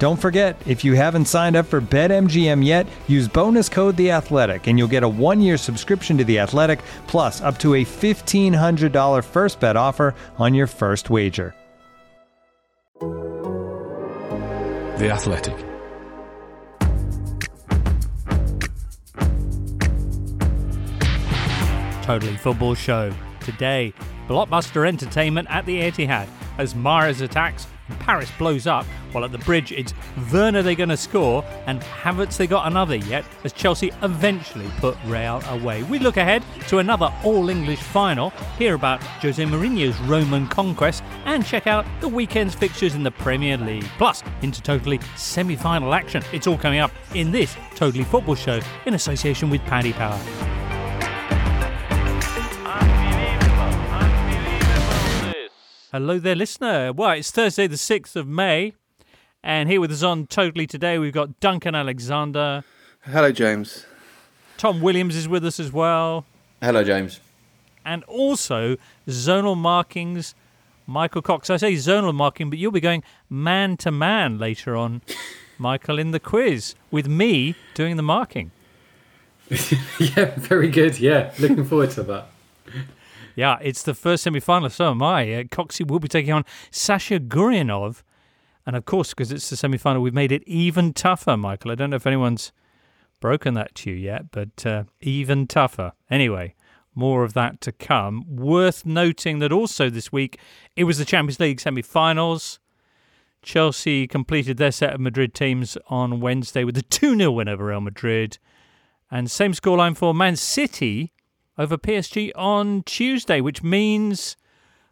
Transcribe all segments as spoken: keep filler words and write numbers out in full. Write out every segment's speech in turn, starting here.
Don't forget, if you haven't signed up for BetMGM yet, use bonus code The Athletic, and you'll get a one-year subscription to The Athletic, plus up to a fifteen hundred dollars first bet offer on your first wager. The Athletic. Totally Football Show. Today, blockbuster entertainment at the Etihad as Mahrez attacks and Paris blows up, while at the Bridge it's Werner they're going to score and Havertz they got another yet as Chelsea eventually put Real away. We look ahead to another all-English final, hear about Jose Mourinho's Roman conquest and check out the weekend's fixtures in the Premier League. Plus, into Totally semi-final action. It's all coming up in this Totally Football Show in association with Paddy Power. Hello there, listener. Well, it's Thursday the sixth of May, and here with us on Totally today, we've got Duncan Alexander. Hello, James. Tom Williams is with us as well. Hello, James. And also, Zonal Markings, Michael Cox. I say zonal marking, but you'll be going man-to-man later on, Michael, in the quiz, with me doing the marking. Yeah, very good, yeah. Looking forward to that. Yeah, it's the first semi-final, so am I. Uh, Coxie will be taking on Sasha Goryanov. And of course, because it's the semi-final, we've made it even tougher, Michael. I don't know if anyone's broken that to you yet, but uh, even tougher. Anyway, more of that to come. Worth noting that also this week, it was the Champions League semi-finals. Chelsea completed their set of Madrid teams on Wednesday with a two nil win over Real Madrid. And same scoreline for Man City over P S G on Tuesday, which means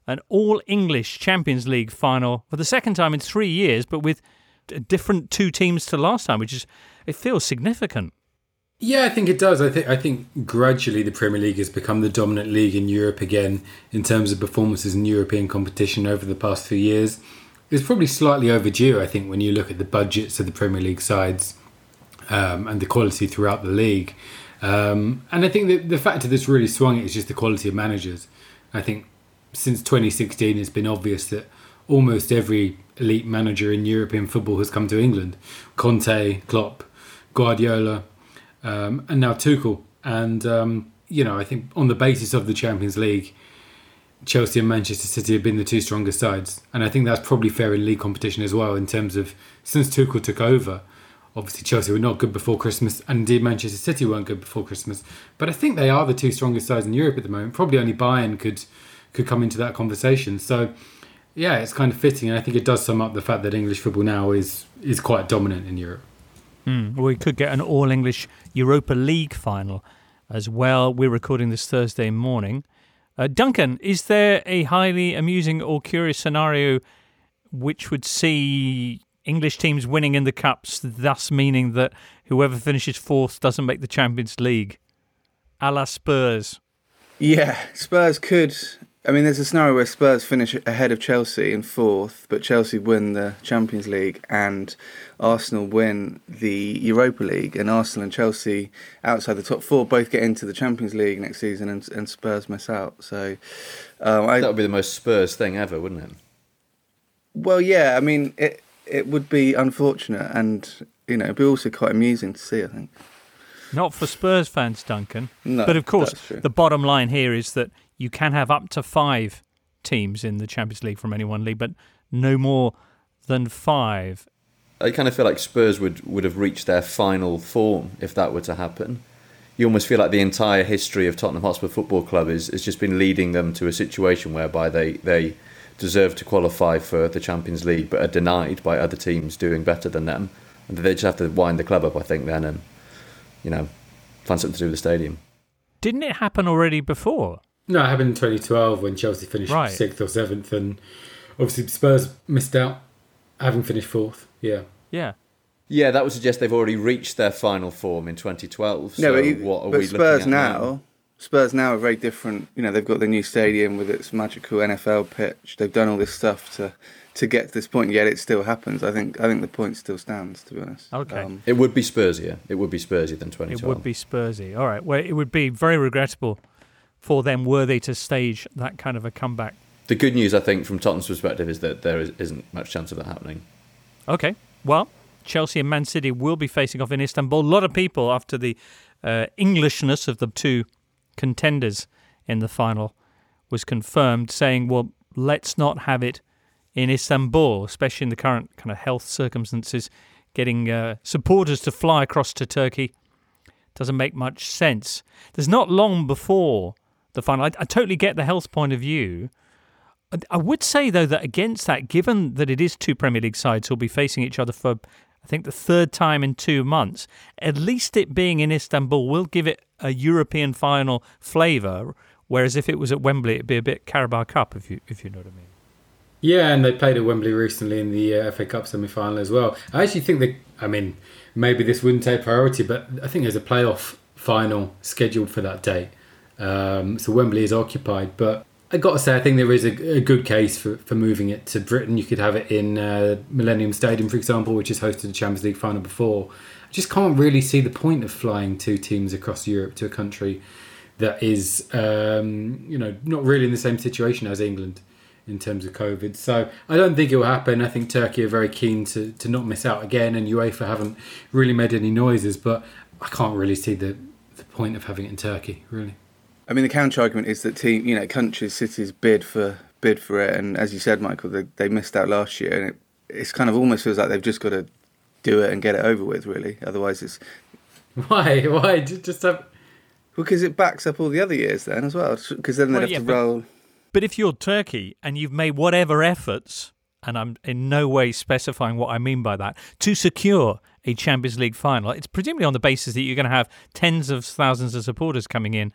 an all-English Champions League final for the second time in three years, but with different two teams to last time, which is, it feels significant. Yeah, I think it does. I think I think gradually the Premier League has become the dominant league in Europe again in terms of performances in European competition over the past few years. It's probably slightly overdue, I think, when you look at the budgets of the Premier League sides um, and the quality throughout the league. Um, and I think that the factor that's really swung it is just the quality of managers. I think since twenty sixteen, it's been obvious that almost every elite manager in European football has come to England. Conte, Klopp, Guardiola, um, and now Tuchel. And, um, you know, I think on the basis of the Champions League, Chelsea and Manchester City have been the two strongest sides. And I think that's probably fair in league competition as well in terms of since Tuchel took over. Obviously, Chelsea were not good before Christmas, and indeed Manchester City weren't good before Christmas. But I think they are the two strongest sides in Europe at the moment. Probably only Bayern could could come into that conversation. So, yeah, it's kind of fitting, and I think it does sum up the fact that English football now is is quite dominant in Europe. Mm. Well, we could get an all-English Europa League final as well. We're recording this Thursday morning. Uh, Duncan, is there a highly amusing or curious scenario which would see English teams winning in the cups, thus meaning that whoever finishes fourth doesn't make the Champions League, a la Spurs? Yeah, Spurs could. I mean, there's a scenario where Spurs finish ahead of Chelsea in fourth, but Chelsea win the Champions League and Arsenal win the Europa League, and Arsenal and Chelsea outside the top four both get into the Champions League next season, and, and Spurs miss out. So um, I, that would be the most Spurs thing ever, wouldn't it? Well, yeah, I mean it. It would be unfortunate and, you know, it'd be also quite amusing to see, I think. Not for Spurs fans, Duncan. No, but of course, the bottom line here is that you can have up to five teams in the Champions League from any one league, but no more than five. I kind of feel like Spurs would, would have reached their final form if that were to happen. You almost feel like the entire history of Tottenham Hotspur Football Club is has just been leading them to a situation whereby they, they deserve to qualify for the Champions League but are denied by other teams doing better than them. And they just have to wind the club up, I think, then, and, you know, find something to do with the stadium. Didn't it happen already before? No, it happened in twenty twelve when Chelsea finished right. sixth or seventh, and obviously Spurs missed out having finished fourth. Yeah. Yeah. Yeah, that would suggest they've already reached their final form in twenty twelve. So no, but, you, what are but we Spurs looking at now? now? Spurs now are very different. You know, they've got their new stadium with its magical N F L pitch. They've done all this stuff to, to get to this point, yet it still happens. I think I think the point still stands, to be honest. Okay. Um, it would be Spursier. It would be Spursier than twenty twelve. It would be Spursy. All right. Well, it would be very regrettable for them were they to stage that kind of a comeback. The good news, I think, from Tottenham's perspective is that there is, isn't much chance of that happening. Okay. Well, Chelsea and Man City will be facing off in Istanbul. A lot of people, after the uh, Englishness of the two contenders in the final was confirmed, saying, well, let's not have it in Istanbul, especially in the current kind of health circumstances. Getting uh, supporters to fly across to Turkey doesn't make much sense. There's not long before the final. I, I totally get the health point of view. I, I would say, though, that against that, given that it is two Premier League sides who will be facing each other for, I think, the third time in two months, at least it being in Istanbul will give it a European final flavour, whereas if it was at Wembley, it'd be a bit Carabao Cup, if you if you know what I mean. Yeah, and they played at Wembley recently in the uh, F A Cup semi-final as well. I actually think that, I mean, maybe this wouldn't take priority, but I think there's a playoff final scheduled for that day. Um, so Wembley is occupied, but I got to say, I think there is a, a good case for, for moving it to Britain. You could have it in uh, Millennium Stadium, for example, which has hosted the Champions League final before. I just can't really see the point of flying two teams across Europe to a country that is, um, you know, not really in the same situation as England in terms of COVID. So I don't think it will happen. I think Turkey are very keen to, to not miss out again, and UEFA haven't really made any noises, but I can't really see the, the point of having it in Turkey, really. I mean, the counter argument is that team, you know, countries, cities bid for bid for it, and as you said, Michael, they, they missed out last year, and it it's kind of almost feels like they've just got to do it and get it over with, really. Otherwise, it's why why just have well because it backs up all the other years then as well, because then they'd well, have yeah, to but, roll. But if you're Turkey and you've made whatever efforts, and I'm in no way specifying what I mean by that, to secure a Champions League final, it's presumably on the basis that you're going to have tens of thousands of supporters coming in.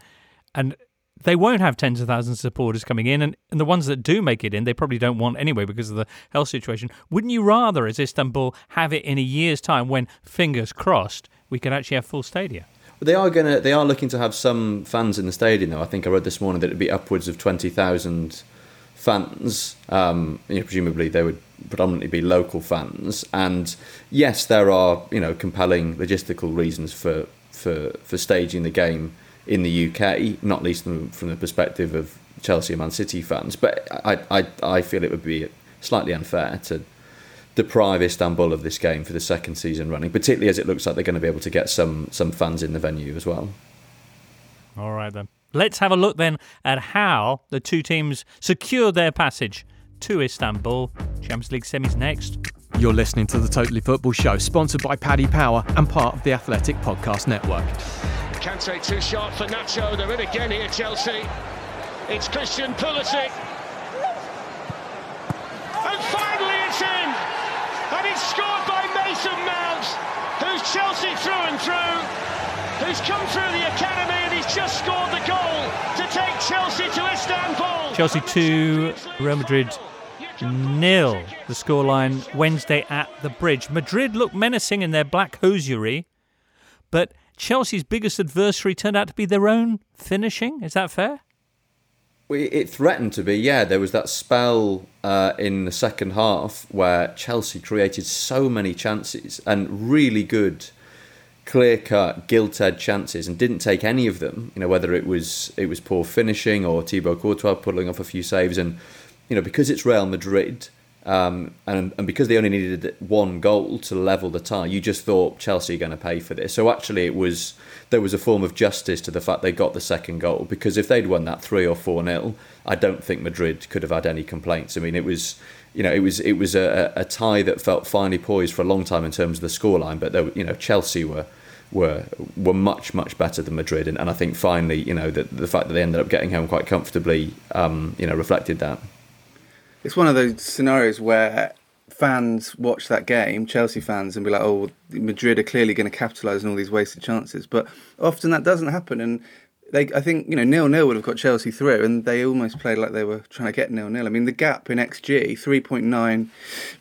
And they won't have tens of thousands of supporters coming in. And, and the ones that do make it in, they probably don't want anyway because of the health situation. Wouldn't you rather, as Istanbul, have it in a year's time when, fingers crossed, we could actually have full stadia? Well, they are gonna, they are looking to have some fans in the stadium, though. I think I read this morning that it would be upwards of twenty thousand fans. Um, you know, presumably they would predominantly be local fans. And yes, there are, you know, compelling logistical reasons for, for, for staging the game in the U K, not least from the perspective of Chelsea and Man City fans. But I, I, I feel it would be slightly unfair to deprive Istanbul of this game for the second season running, particularly as it looks like they're going to be able to get some, some fans in the venue as well. All right, then. Let's have a look, then, at how the two teams secure their passage to Istanbul. Champions League semis next. You're listening to The Totally Football Show, sponsored by Paddy Power and part of The Athletic Podcast Network. Kante too short for Nacho, they're in again here, Chelsea. It's Christian Pulisic. And finally it's in! And it's scored by Mason Mount, who's Chelsea through and through, who's come through the academy and he's just scored the goal to take Chelsea to Istanbul. Chelsea two, Real Madrid nil. The scoreline Wednesday at the Bridge. Madrid look menacing in their black hosiery, but Chelsea's biggest adversary turned out to be their own finishing. Is that fair? Well, it threatened to be, yeah. There was that spell uh, in the second half where Chelsea created so many chances and really good, clear-cut, gilt-edged chances and didn't take any of them. You know, whether it was it was poor finishing or Thibaut Courtois pulling off a few saves. And, you know, because it's Real Madrid, Um, and, and because they only needed one goal to level the tie, you just thought Chelsea are going to pay for this. So actually, it was there was a form of justice to the fact they got the second goal, because if they'd won that three or four nil, I don't think Madrid could have had any complaints. I mean, it was you know, it was it was a, a tie that felt finely poised for a long time in terms of the scoreline. But there, you know, Chelsea were were were much much better than Madrid, and, and I think finally, you know, that the fact that they ended up getting home quite comfortably, um, you know, reflected that. It's one of those scenarios where fans watch that game, Chelsea fans, and be like, oh, Madrid are clearly going to capitalise on all these wasted chances. But often that doesn't happen, and they, I think, you know, nil-nil would have got Chelsea through, and they almost played like they were trying to get nil-nil. I mean, the gap in X G, three point nine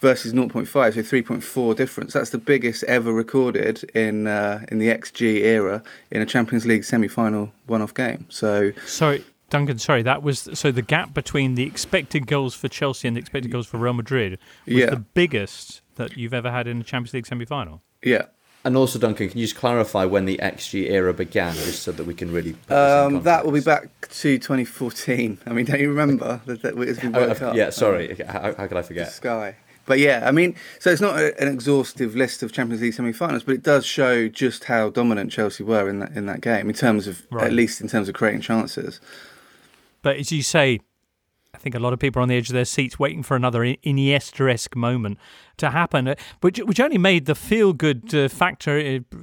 versus zero point five, so three point four difference. That's the biggest ever recorded in uh, in the X G era in a Champions League semi-final one-off game. So, sorry, Duncan, sorry, that was so the gap between the expected goals for Chelsea and the expected goals for Real Madrid was yeah. the biggest that you've ever had in a Champions League semi-final. Yeah. And also, Duncan, can you just clarify when the X G era began, just so that we can really... Um, that will be back to twenty fourteen. I mean, don't you remember? It's been worked up. Yeah, sorry. Um, how, how could I forget? Sky. But yeah, I mean, so it's not an exhaustive list of Champions League semi-finals, but it does show just how dominant Chelsea were in that in that game, in terms of, right. at least in terms of creating chances. But as you say, I think a lot of people are on the edge of their seats waiting for another Iniesta-esque moment to happen, which which only made the feel-good uh, factor uh,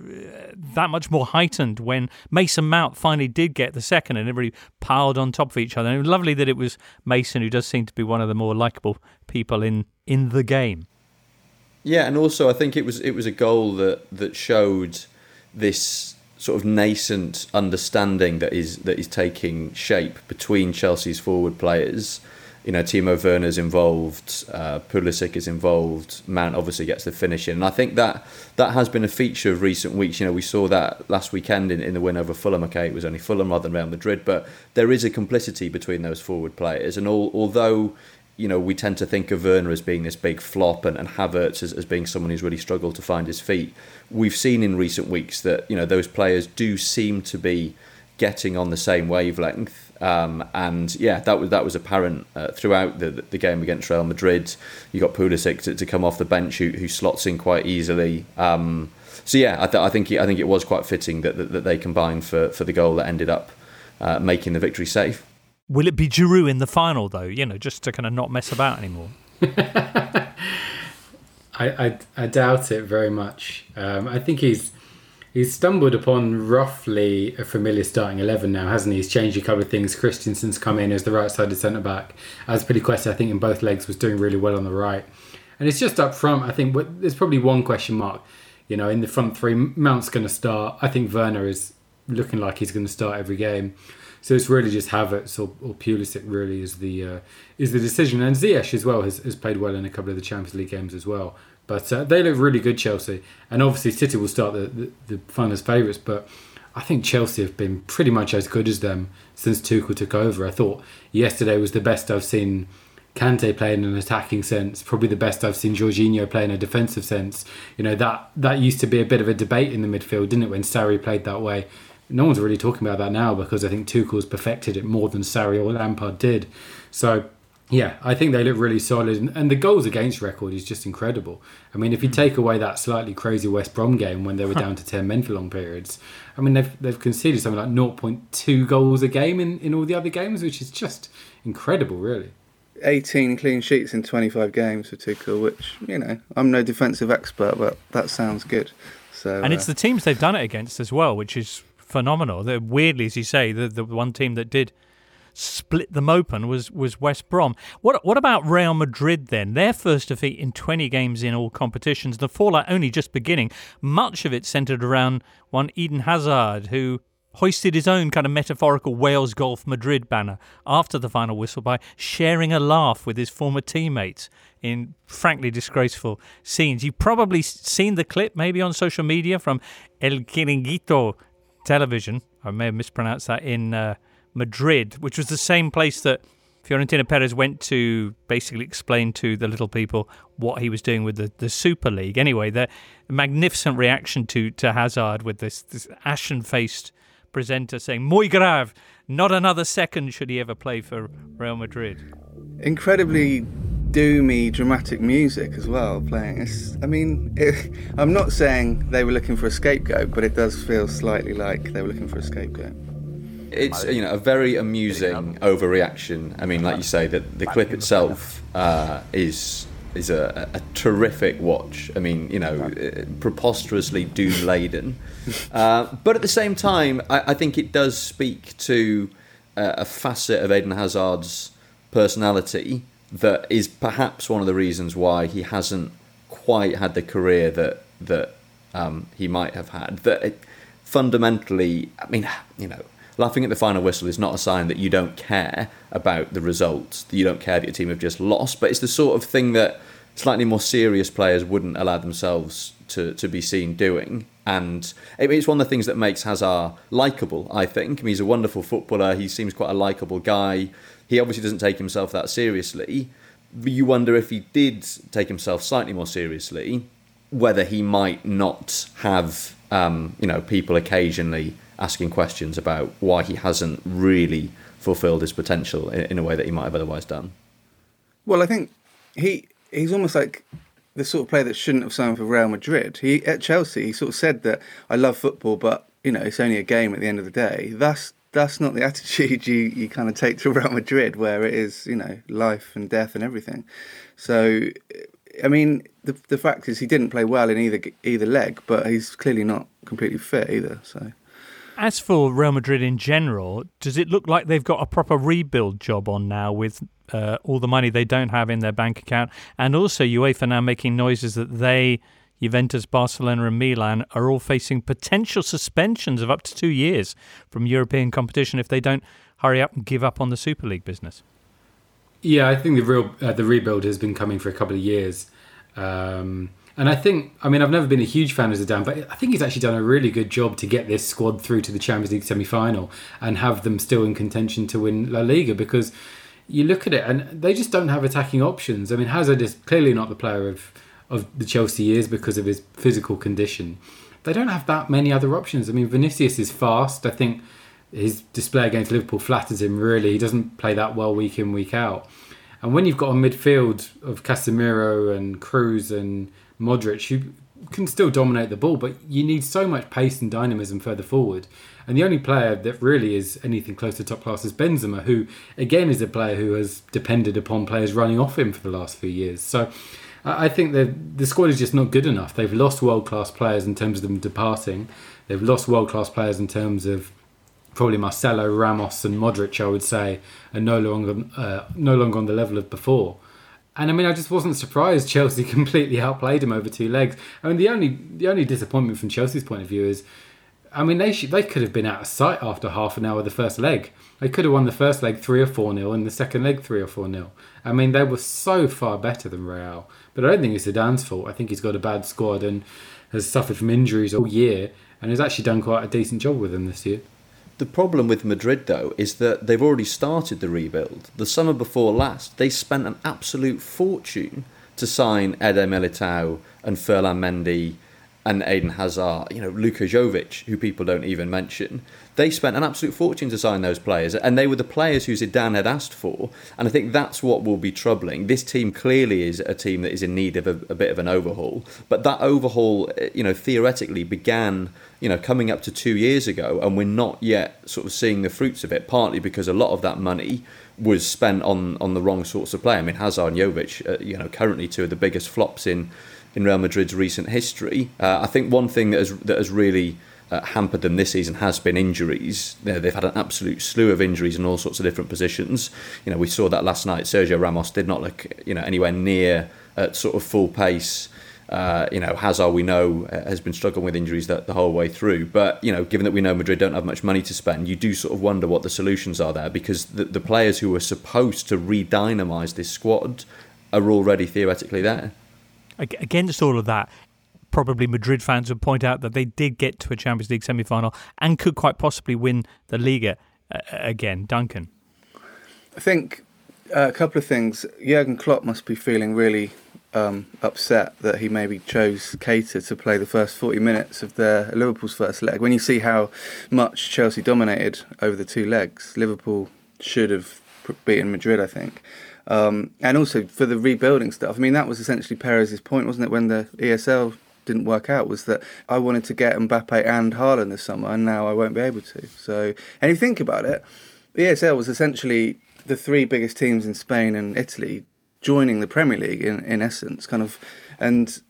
that much more heightened when Mason Mount finally did get the second and everybody piled on top of each other. And it was lovely that it was Mason, who does seem to be one of the more likeable people in, in the game. Yeah, and also I think it was it was a goal that, that showed this sort of nascent understanding that is that is taking shape between Chelsea's forward players. You know, Timo Werner's involved, uh, Pulisic is involved, Mount obviously gets the finish in. And I think that that has been a feature of recent weeks. You know, we saw that last weekend in, in the win over Fulham. Okay, it was only Fulham rather than Real Madrid, but there is a complicity between those forward players. And all, although, you know, we tend to think of Werner as being this big flop and, and Havertz as, as being someone who's really struggled to find his feet, we've seen in recent weeks that, you know, those players do seem to be getting on the same wavelength. Um, and yeah, that was that was apparent uh, throughout the the game against Real Madrid. You got Pulisic to, to come off the bench, who, who slots in quite easily. Um, so yeah, I, th- I think it, I think it was quite fitting that that, that they combined for, for the goal that ended up uh, making the victory safe. Will it be Giroud in the final, though? You know, just to kind of not mess about anymore. I, I I doubt it very much. Um, I think he's he's stumbled upon roughly a familiar starting eleven now, hasn't he? He's changed a couple of things. Christensen's come in as the right-sided centre-back. As Piliqueta, I think, in both legs was doing really well on the right. And it's just up front, I think, what, there's probably one question mark. You know, in the front three, Mount's going to start. I think Werner is looking like he's going to start every game. So it's really just Havertz or, or Pulisic really is the uh, is the decision. And Ziyech as well has, has played well in a couple of the Champions League games as well. But uh, they look really good, Chelsea. And obviously City will start the, the, the final favourites. But I think Chelsea have been pretty much as good as them since Tuchel took over. I thought yesterday was the best I've seen Kante play in an attacking sense, probably the best I've seen Jorginho play in a defensive sense. You know, that, that used to be a bit of a debate in the midfield, didn't it, when Sarri played that way? No one's really talking about that now because I think Tuchel's perfected it more than Sarri or Lampard did. So, yeah, I think they look really solid. And, and the goals against record is just incredible. I mean, if you take away that slightly crazy West Brom game when they were down to ten men for long periods, I mean, they've they've conceded something like zero point two goals a game in, in all the other games, which is just incredible, really. eighteen clean sheets in twenty-five games for Tuchel, which, you know, I'm no defensive expert, but that sounds good. So, And it's uh, the teams they've done it against as well, which is phenomenal. They're weirdly, as you say, the, the one team that did split them open was, was West Brom. What what about Real Madrid then? Their first defeat in twenty games in all competitions. The fallout only just beginning. Much of it centred around one Eden Hazard, who hoisted his own kind of metaphorical Wales Golf Madrid banner after the final whistle by sharing a laugh with his former teammates in frankly disgraceful scenes. You've probably seen the clip maybe on social media from El Chiringuito television. I may have mispronounced that, in uh, Madrid, which was the same place that Florentino Perez went to basically explain to the little people what he was doing with the, the Super League. Anyway, the magnificent reaction to, to Hazard with this, this ashen-faced presenter saying, "Muy grave, not another second should he ever play for Real Madrid." Incredibly doomy, dramatic music as well playing. It's, I mean, it, I'm not saying they were looking for a scapegoat, but it does feel slightly like they were looking for a scapegoat. it's, you know, a very amusing overreaction. I mean, like you say, that the clip itself uh, is is a, a terrific watch. I mean, you know, preposterously doom laden, uh, but at the same time, I, I think it does speak to uh, a facet of Eden Hazard's personality that is perhaps one of the reasons why he hasn't quite had the career that that um, he might have had. That it, fundamentally, I mean, you know, laughing at the final whistle is not a sign that you don't care about the results, that you don't care that your team have just lost, but it's the sort of thing that slightly more serious players wouldn't allow themselves to, to be seen doing. And it's one of the things that makes Hazard likeable, I think. I mean, he's a wonderful footballer. He seems quite a likeable guy. He obviously doesn't take himself that seriously. You wonder if he did take himself slightly more seriously, whether he might not have, um, you know, people occasionally asking questions about why he hasn't really fulfilled his potential in, in a way that he might have otherwise done. Well, I think he he's almost like the sort of player that shouldn't have signed for Real Madrid. He at Chelsea, he sort of said that I love football, but you know, it's only a game at the end of the day. That's that's not the attitude you, you kind of take to Real Madrid, where it is, you know, life and death and everything. So, I mean, the the fact is he didn't play well in either either leg, but he's clearly not completely fit either. So, as for Real Madrid in general, does it look like they've got a proper rebuild job on now with uh, all the money they don't have in their bank account? And also UEFA now making noises that they, Juventus, Barcelona and Milan are all facing potential suspensions of up to two years from European competition if they don't hurry up and give up on the Super League business. Yeah, I think the real uh, the rebuild has been coming for a couple of years. Um, and I think, I mean, I've never been a huge fan of Zidane, but I think he's actually done a really good job to get this squad through to the Champions League semi-final and have them still in contention to win La Liga, because you look at it and they just don't have attacking options. I mean, Hazard is clearly not the player of, of the Chelsea years because of his physical condition. They don't have that many other options. I mean, Vinicius is fast. I think his display against Liverpool flatters him, really. He doesn't play that well week in, week out. And when you've got a midfield of Casemiro and Cruz and Modric, who can still dominate the ball, but you need so much pace and dynamism further forward. And the only player that really is anything close to top class is Benzema, who, again, is a player who has depended upon players running off him for the last few years. So I think that the squad is just not good enough. They've lost world-class players in terms of them departing. They've lost world-class players in terms of probably Marcelo, Ramos and Modric, I would say, are no longer uh, no longer on the level of before. And I mean, I just wasn't surprised Chelsea completely outplayed him over two legs. I mean, the only the only disappointment from Chelsea's point of view is, I mean, they should, they could have been out of sight after half an hour of the first leg. They could have won the first leg three or four nil and the second leg three or four nil. I mean, they were so far better than Real. But I don't think it's Zidane's fault. I think he's got a bad squad and has suffered from injuries all year and has actually done quite a decent job with them this year. The problem with Madrid, though, is that they've already started the rebuild. The summer before last, they spent an absolute fortune to sign Eder Militão and Ferland Mendy and Eden Hazard, you know, Luka Jovic, who people don't even mention. They spent an absolute fortune to sign those players, and they were the players who Zidane had asked for, and I think that's what will be troubling. This team clearly is a team that is in need of a, a bit of an overhaul, but that overhaul, you know, theoretically began, you know, coming up to two years ago, and we're not yet sort of seeing the fruits of it, partly because a lot of that money was spent on, on the wrong sorts of players. I mean, Hazard and Jovic, uh, you know, currently two of the biggest flops in in Real Madrid's recent history. Uh, I think one thing that has, that has really uh, hampered them this season has been injuries. You know, they've had an absolute slew of injuries in all sorts of different positions. You know, we saw that last night. Sergio Ramos did not look, you know, anywhere near at sort of full pace. Uh, you know, Hazard, we know, has been struggling with injuries that the whole way through. But, you know, given that we know Madrid don't have much money to spend, you do sort of wonder what the solutions are there, because the, the players who were supposed to re-dynamise this squad are already theoretically there. Against all of that, probably Madrid fans would point out that they did get to a Champions League semi-final and could quite possibly win the Liga again. Duncan? I think a couple of things. Jurgen Klopp must be feeling really um, upset that he maybe chose Keita to play the first forty minutes of their Liverpool's first leg. When you see how much Chelsea dominated over the two legs, Liverpool should have beaten Madrid, I think. Um, and also for the rebuilding stuff. I mean, that was essentially Perez's point, wasn't it, when the E S L didn't work out was that I wanted to get Mbappe and Haaland this summer, and now I won't be able to. So, and if you think about it, the E S L was essentially the three biggest teams in Spain and Italy joining the Premier League in, in essence, kind of. And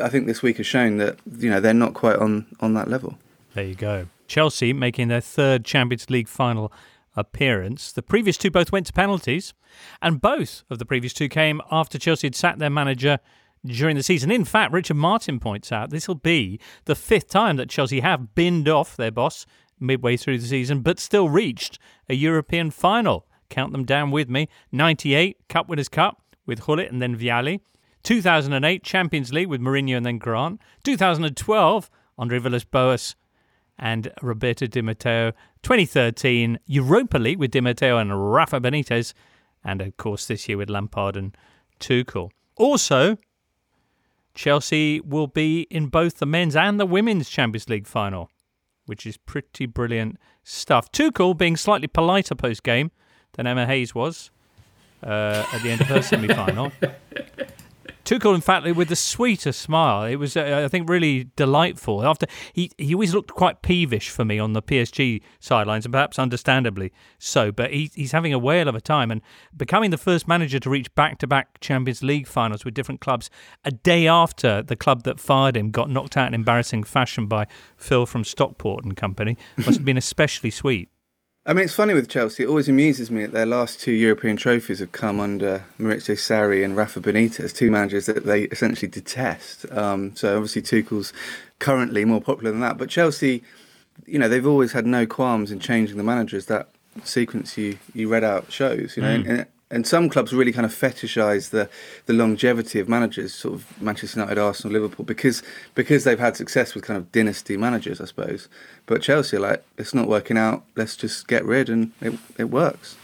I think this week has shown that, you know, they're not quite on, on that level. There you go. Chelsea making their third Champions League final appearance. The previous two both went to penalties, and both of the previous two came after Chelsea had sacked their manager during the season. In fact, Richard Martin points out this will be the fifth time that Chelsea have binned off their boss midway through the season, but still reached a European final. Count them down with me. ninety-eight, Cup Winners' Cup with Hullet and then Vialli. two thousand eight, Champions League with Mourinho and then Grant. two thousand twelve, Andre Villas-Boas and Roberto Di Matteo. twenty thirteen, Europa League with Di Matteo and Rafa Benitez. And, of course, this year with Lampard and Tuchel. Also, Chelsea will be in both the men's and the women's Champions League final, which is pretty brilliant stuff. Tuchel being slightly politer post-game than Emma Hayes was uh, at the end of her semi-final. Tuchel, in fact, with the sweetest smile. It was, uh, I think, really delightful. After he, he always looked quite peevish for me on the P S G sidelines, and perhaps understandably so. But he, he's having a whale of a time, and becoming the first manager to reach back-to-back Champions League finals with different clubs a day after the club that fired him got knocked out in embarrassing fashion by Phil from Stockport and company must have been especially sweet. I mean, it's funny with Chelsea. It always amuses me that their last two European trophies have come under Maurizio Sarri and Rafa Benitez, two managers that they essentially detest. Um, so obviously Tuchel's currently more popular than that. But Chelsea, you know, they've always had no qualms in changing the managers. That sequence you, you read out shows, you know. Mm. And, and some clubs really kind of fetishise the, the longevity of managers, sort of Manchester United, Arsenal, Liverpool, because because they've had success with kind of dynasty managers, I suppose. But Chelsea, like, it's not working out, let's just get rid, and it it works.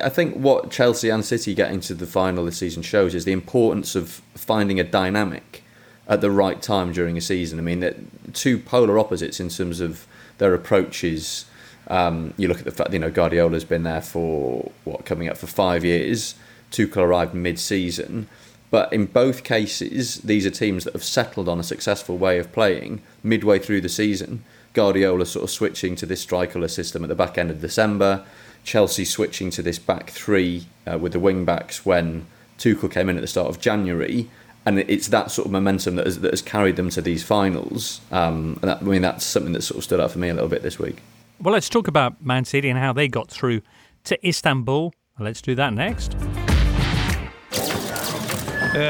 I think what Chelsea and City getting to the final this season shows is the importance of finding a dynamic at the right time during a season. I mean, two polar opposites in terms of their approaches. Um, you look at the fact, you know, Guardiola's been there for, what, coming up for five years. Tuchel arrived mid-season. But in both cases, these are teams that have settled on a successful way of playing midway through the season. Guardiola sort of switching to this strikerless system at the back end of December. Chelsea switching to this back three uh, with the wing-backs when Tuchel came in at the start of January. And it's that sort of momentum that has, that has carried them to these finals. Um, and that, I mean, that's something that sort of stood out for me a little bit this week. Well, let's talk about Man City and how they got through to Istanbul. Let's do that next. Uh,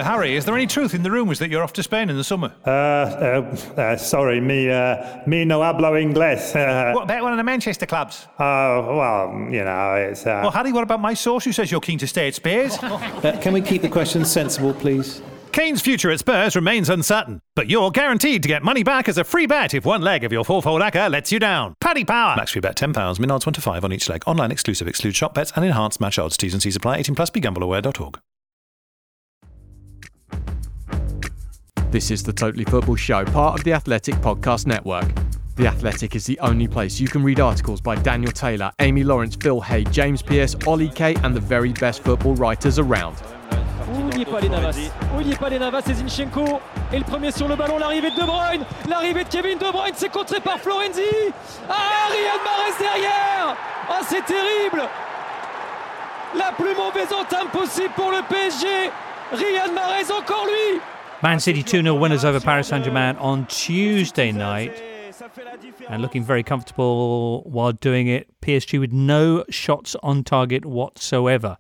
Harry, is there any truth in the rumours that you're off to Spain in the summer? Uh, uh, uh, sorry, me uh, me no hablo inglés. Uh, what about one of the Manchester clubs? Oh, uh, well, you know, it's... Uh... Well, Harry, what about my source who says you're keen to stay at Spurs? uh, can we keep the questions sensible, please? Kane's future at Spurs remains uncertain, but you're guaranteed to get money back as a free bet if one leg of your four-fold acca lets you down. Paddy Power. Max free bet ten pounds, min odds one to five on each leg. Online exclusive, exclude shop bets and enhanced match odds. T's and C's apply. eighteen plus, be gamble aware dot org. This is the Totally Football Show, part of the Athletic Podcast Network. The Athletic is the only place you can read articles by Daniel Taylor, Amy Lawrence, Phil Hay, James Pearce, Ollie Kay and the very best football writers around. Où il n'y est pas les Navas, où il n'y est pas les Navas, c'est Zinchenko, et le premier sur le ballon, l'arrivée de De Bruyne, l'arrivée de Kevin De Bruyne, c'est contré par Florenzi, ah, Riyad Mahrez derrière, ah, c'est terrible, la plus mauvaise entame possible pour le P S G, Riyad Mahrez encore lui. Man City two nil winners over Paris Saint-Germain on Tuesday night, and looking very comfortable while doing it. P S G with no shots on target whatsoever.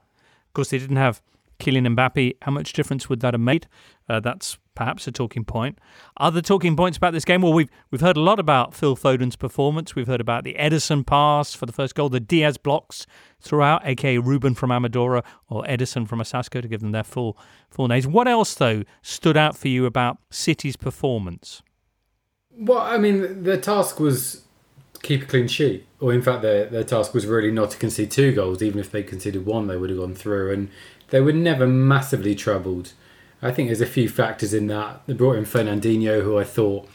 Of course, they didn't have Kylian Mbappe. How much difference would that have made? Uh, that's perhaps a talking point. Other talking points about this game? Well, we've we've heard a lot about Phil Foden's performance. We've heard about the Ederson pass for the first goal, the Diaz blocks throughout, aka Ruben from Amadora or Ederson from Osasco, to give them their full full names. What else, though, stood out for you about City's performance? Well, I mean, their task was keep a clean sheet. Or, in fact, their their task was really not to concede two goals. Even if they conceded one, they would have gone through. And they were never massively troubled. I think there's a few factors in that. They brought in Fernandinho, who I thought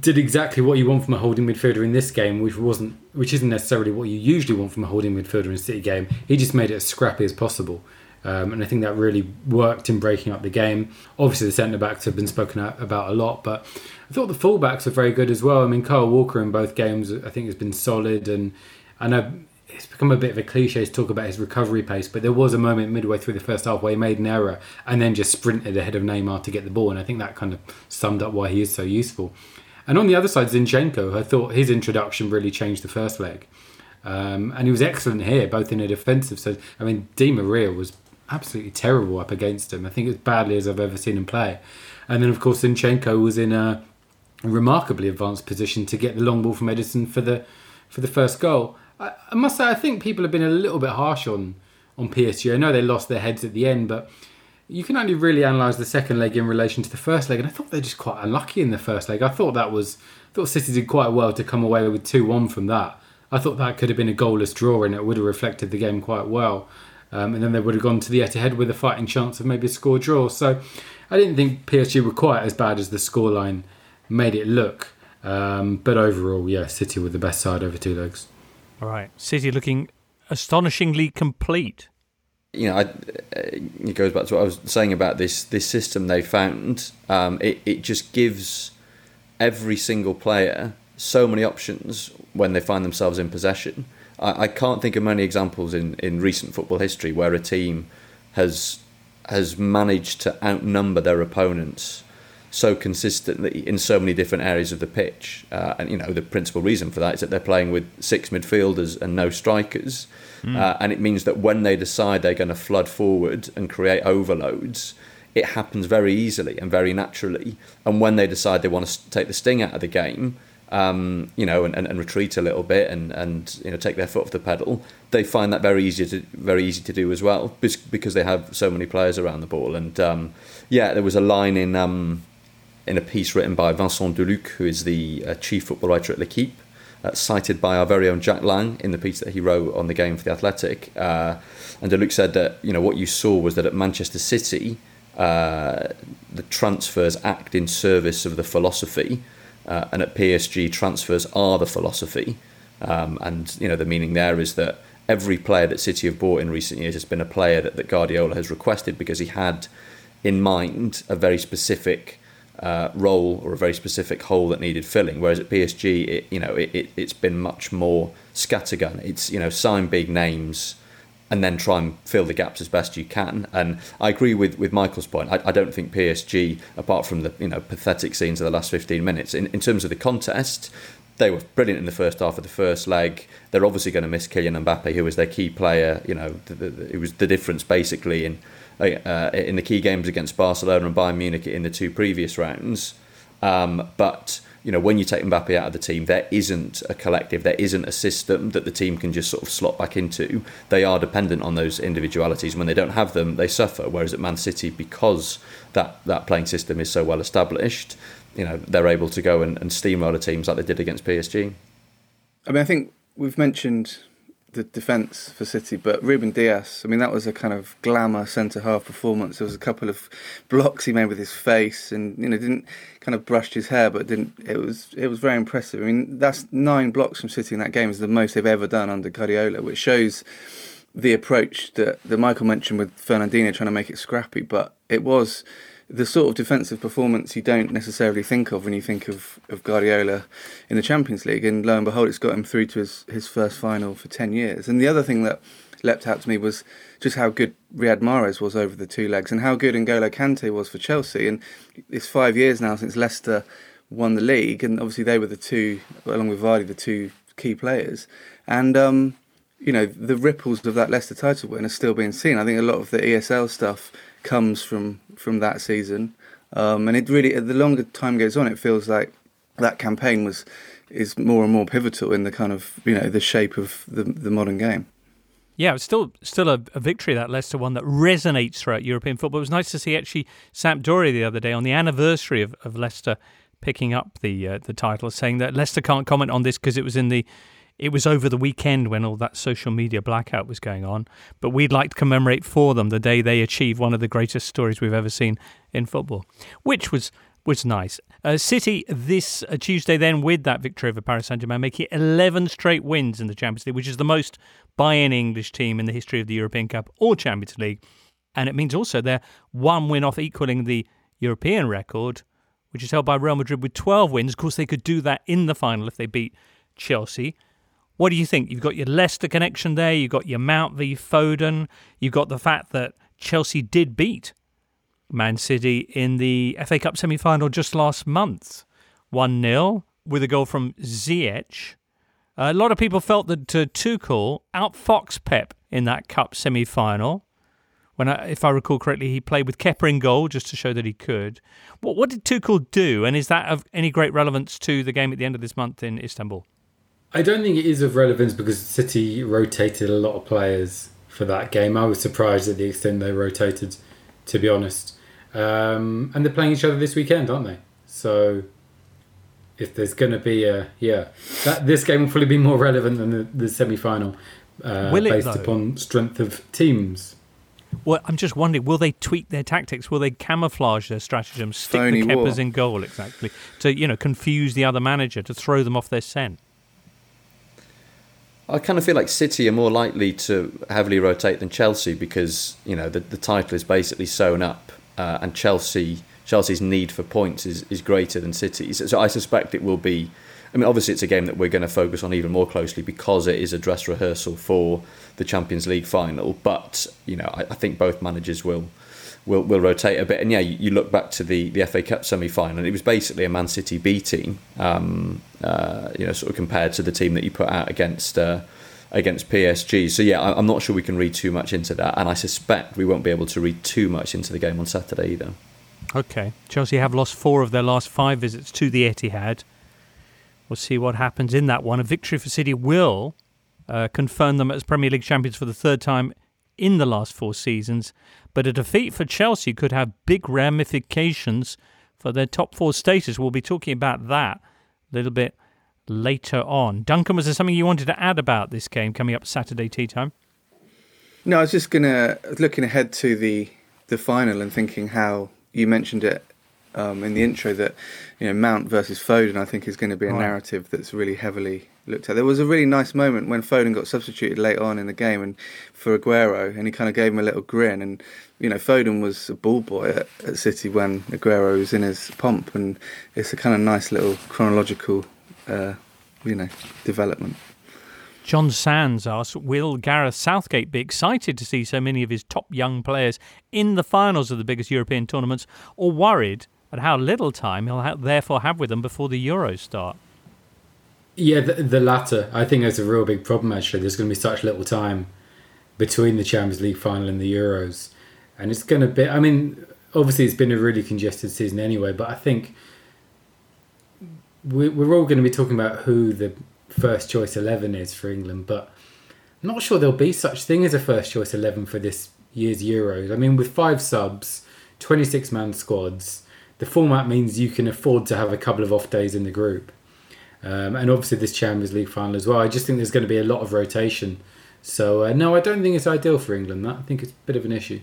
did exactly what you want from a holding midfielder in this game, which wasn't, which isn't necessarily what you usually want from a holding midfielder in a City game. He just made it as scrappy as possible. Um, and I think that really worked in breaking up the game. Obviously, the centre-backs have been spoken about a lot, but I thought the full-backs were very good as well. I mean, Kyle Walker in both games, I think, has been solid. And I know it's become a bit of a cliche to talk about his recovery pace, but there was a moment midway through the first half where he made an error and then just sprinted ahead of Neymar to get the ball. And I think that kind of summed up why he is so useful. And on the other side, Zinchenko, I thought his introduction really changed the first leg. Um, and he was excellent here, both in a defensive sense. I mean, Di Maria was absolutely terrible up against him. I think as badly as I've ever seen him play. And then, of course, Zinchenko was in a remarkably advanced position to get the long ball from Edison for the for the first goal. I, I must say, I think people have been a little bit harsh on, on P S G. I know they lost their heads at the end, but you can only really analyse the second leg in relation to the first leg. And I thought they were just quite unlucky in the first leg. I thought that was I thought City did quite well to come away with two one from that. I thought that could have been a goalless draw and it would have reflected the game quite well. Um, and then they would have gone to the Etihad with a fighting chance of maybe a score draw. So I didn't think P S G were quite as bad as the scoreline made it look. Um, but overall, yeah, City were the best side over two legs. All right. City looking astonishingly complete. You know, I, it goes back to what I was saying about this this system they found. Um, it, it just gives every single player so many options when they find themselves in possession. I can't think of many examples in, in recent football history where a team has has managed to outnumber their opponents so consistently in so many different areas of the pitch. Uh, and, you know, the principal reason for that is that they're playing with six midfielders and no strikers. Mm. Uh, and it means that when they decide they're going to flood forward and create overloads, it happens very easily and very naturally. And when they decide they want to take the sting out of the game, Um, you know, and, and, and retreat a little bit, and, and you know, take their foot off the pedal. They find that very easy to very easy to do as well, because they have so many players around the ball. And um, yeah, there was a line in um, in a piece written by Vincent Duluc, who is the uh, chief football writer at L'Equipe, uh, cited by our very own Jack Lang in the piece that he wrote on the game for The Athletic. Uh, and Duluc said that, you know, what you saw was that at Manchester City, uh, the transfers act in service of the philosophy. Uh, and at P S G, transfers are the philosophy. Um, and, you know, the meaning there is that every player that City have bought in recent years has been a player that, that Guardiola has requested, because he had in mind a very specific uh, role or a very specific hole that needed filling. Whereas at P S G, it, you know, it, it, it's been much more scattergun. It's, you know, sign big names and then try and fill the gaps as best you can. And I agree with, with Michael's point. I, I don't think P S G, apart from the, you know, pathetic scenes of the last fifteen minutes, in, in terms of the contest, they were brilliant in the first half of the first leg. They're obviously going to miss Kylian Mbappe, who was their key player. You know, the, the, the, it was the difference basically in uh, in the key games against Barcelona and Bayern Munich in the two previous rounds. Um, but you know, when you take Mbappe out of the team, there isn't a collective, there isn't a system that the team can just sort of slot back into. They are dependent on those individualities. When they don't have them, they suffer. Whereas at Man City, because that, that playing system is so well established, you know, they're able to go and, and steamroller teams like they did against P S G. I mean, I think we've mentioned the defence for City, but Ruben Dias, I mean, that was a kind of glamour centre-half performance. There was a couple of blocks he made with his face, and, you know, didn't kind of brushed his hair, but didn't. It was it was very impressive. I mean, that's nine blocks from City in that game is the most they've ever done under Guardiola, which shows the approach that, that Michael mentioned with Fernandinho trying to make it scrappy, but it was the sort of defensive performance you don't necessarily think of when you think of, of Guardiola in the Champions League. And lo and behold, it's got him through to his, his first final for ten years. And the other thing that leapt out to me was just how good Riyad Mahrez was over the two legs and how good N'Golo Kante was for Chelsea. And it's five years now since Leicester won the league. And obviously they were the two, along with Vardy, the two key players. And, um, you know, the ripples of that Leicester title win are still being seen. I think a lot of the E S L stuff comes from, from that season. Um, and it really, the longer time goes on, it feels like that campaign was is more and more pivotal in the kind of, you know, the shape of the, the modern game. Yeah, it's still still a, a victory, that Leicester one, that resonates throughout European football. It was nice to see actually Sampdoria the other day on the anniversary of, of Leicester picking up the uh, the title, saying that Leicester can't comment on this because it was in the it was over the weekend when all that social media blackout was going on. But we'd like to commemorate for them the day they achieved one of the greatest stories we've ever seen in football, which was was nice. Uh, City this uh, Tuesday then with that victory over Paris Saint-Germain, making eleven straight wins in the Champions League, which is the most by any English team in the history of the European Cup or Champions League. And it means also they're one win off equaling the European record, which is held by Real Madrid with twelve wins. Of course, they could do that in the final if they beat Chelsea. What do you think? You've got your Leicester connection there. You've got your Mount v Foden. You've got the fact that Chelsea did beat Man City in the F A Cup semi-final just last month. one nil with a goal from Ziyech. A lot of people felt that uh, Tuchel outfoxed Pep in that cup semi-final. When, I, if I recall correctly, he played with Kepa in goal just to show that he could. What, what did Tuchel do, and is that of any great relevance to the game at the end of this month in Istanbul? I don't think it is of relevance because City rotated a lot of players for that game. I was surprised at the extent they rotated, to be honest. Um, and they're playing each other this weekend, aren't they? So if there's going to be a... Yeah, that, this game will probably be more relevant than the, the semi-final uh, will it, based though? Upon strength of teams. Well, I'm just wondering, will they tweak their tactics? Will they camouflage their stratagems, stick Phony the Keppers war. in goal, exactly, to, you know, confuse the other manager, to throw them off their scent? I kind of feel like City are more likely to heavily rotate than Chelsea because, you know, the, the title is basically sewn up uh, and Chelsea Chelsea's need for points is, is greater than City's. So I suspect it will be... I mean, obviously it's a game that we're going to focus on even more closely because it is a dress rehearsal for the Champions League final. But, you know, I, I think both managers will, will will rotate a bit. And yeah, you, you look back to the, the F A Cup semi-final and it was basically a Man City B team, um, uh, you know, sort of compared to the team that you put out against uh, against P S G. So yeah, I, I'm not sure we can read too much into that. And I suspect we won't be able to read too much into the game on Saturday either. OK, Chelsea have lost four of their last five visits to the Etihad. We'll see what happens in that one. A victory for City will uh, confirm them as Premier League champions for the third time in the last four seasons. But a defeat for Chelsea could have big ramifications for their top four status. We'll be talking about that a little bit later on. Duncan, was there something you wanted to add about this game coming up Saturday tea time? No, I was just going to, looking ahead to the, the final and thinking how you mentioned it. Um, in the intro that, you know, Mount versus Foden, I think, is going to be a narrative that's really heavily looked at. There was a really nice moment when Foden got substituted late on in the game and for Aguero, and he kind of gave him a little grin. And, you know, Foden was a ball boy at, at City when Aguero was in his pomp, and it's a kind of nice little chronological, uh, you know, development. John Sands asks, will Gareth Southgate be excited to see so many of his top young players in the finals of the biggest European tournaments, or worried and how little time he'll ha- therefore have with them before the Euros start? Yeah, the, the latter. I think that's a real big problem, actually. There's going to be such little time between the Champions League final and the Euros. And it's going to be... I mean, obviously, it's been a really congested season anyway, but I think we, we're all going to be talking about who the first-choice eleven is for England, but I'm not sure there'll be such thing as a first-choice eleven for this year's Euros. I mean, with five subs, twenty-six man squads... The format means you can afford to have a couple of off days in the group. Um, and obviously this Champions League final as well. I just think there's going to be a lot of rotation. So, uh, no, I don't think it's ideal for England, that. I think it's a bit of an issue.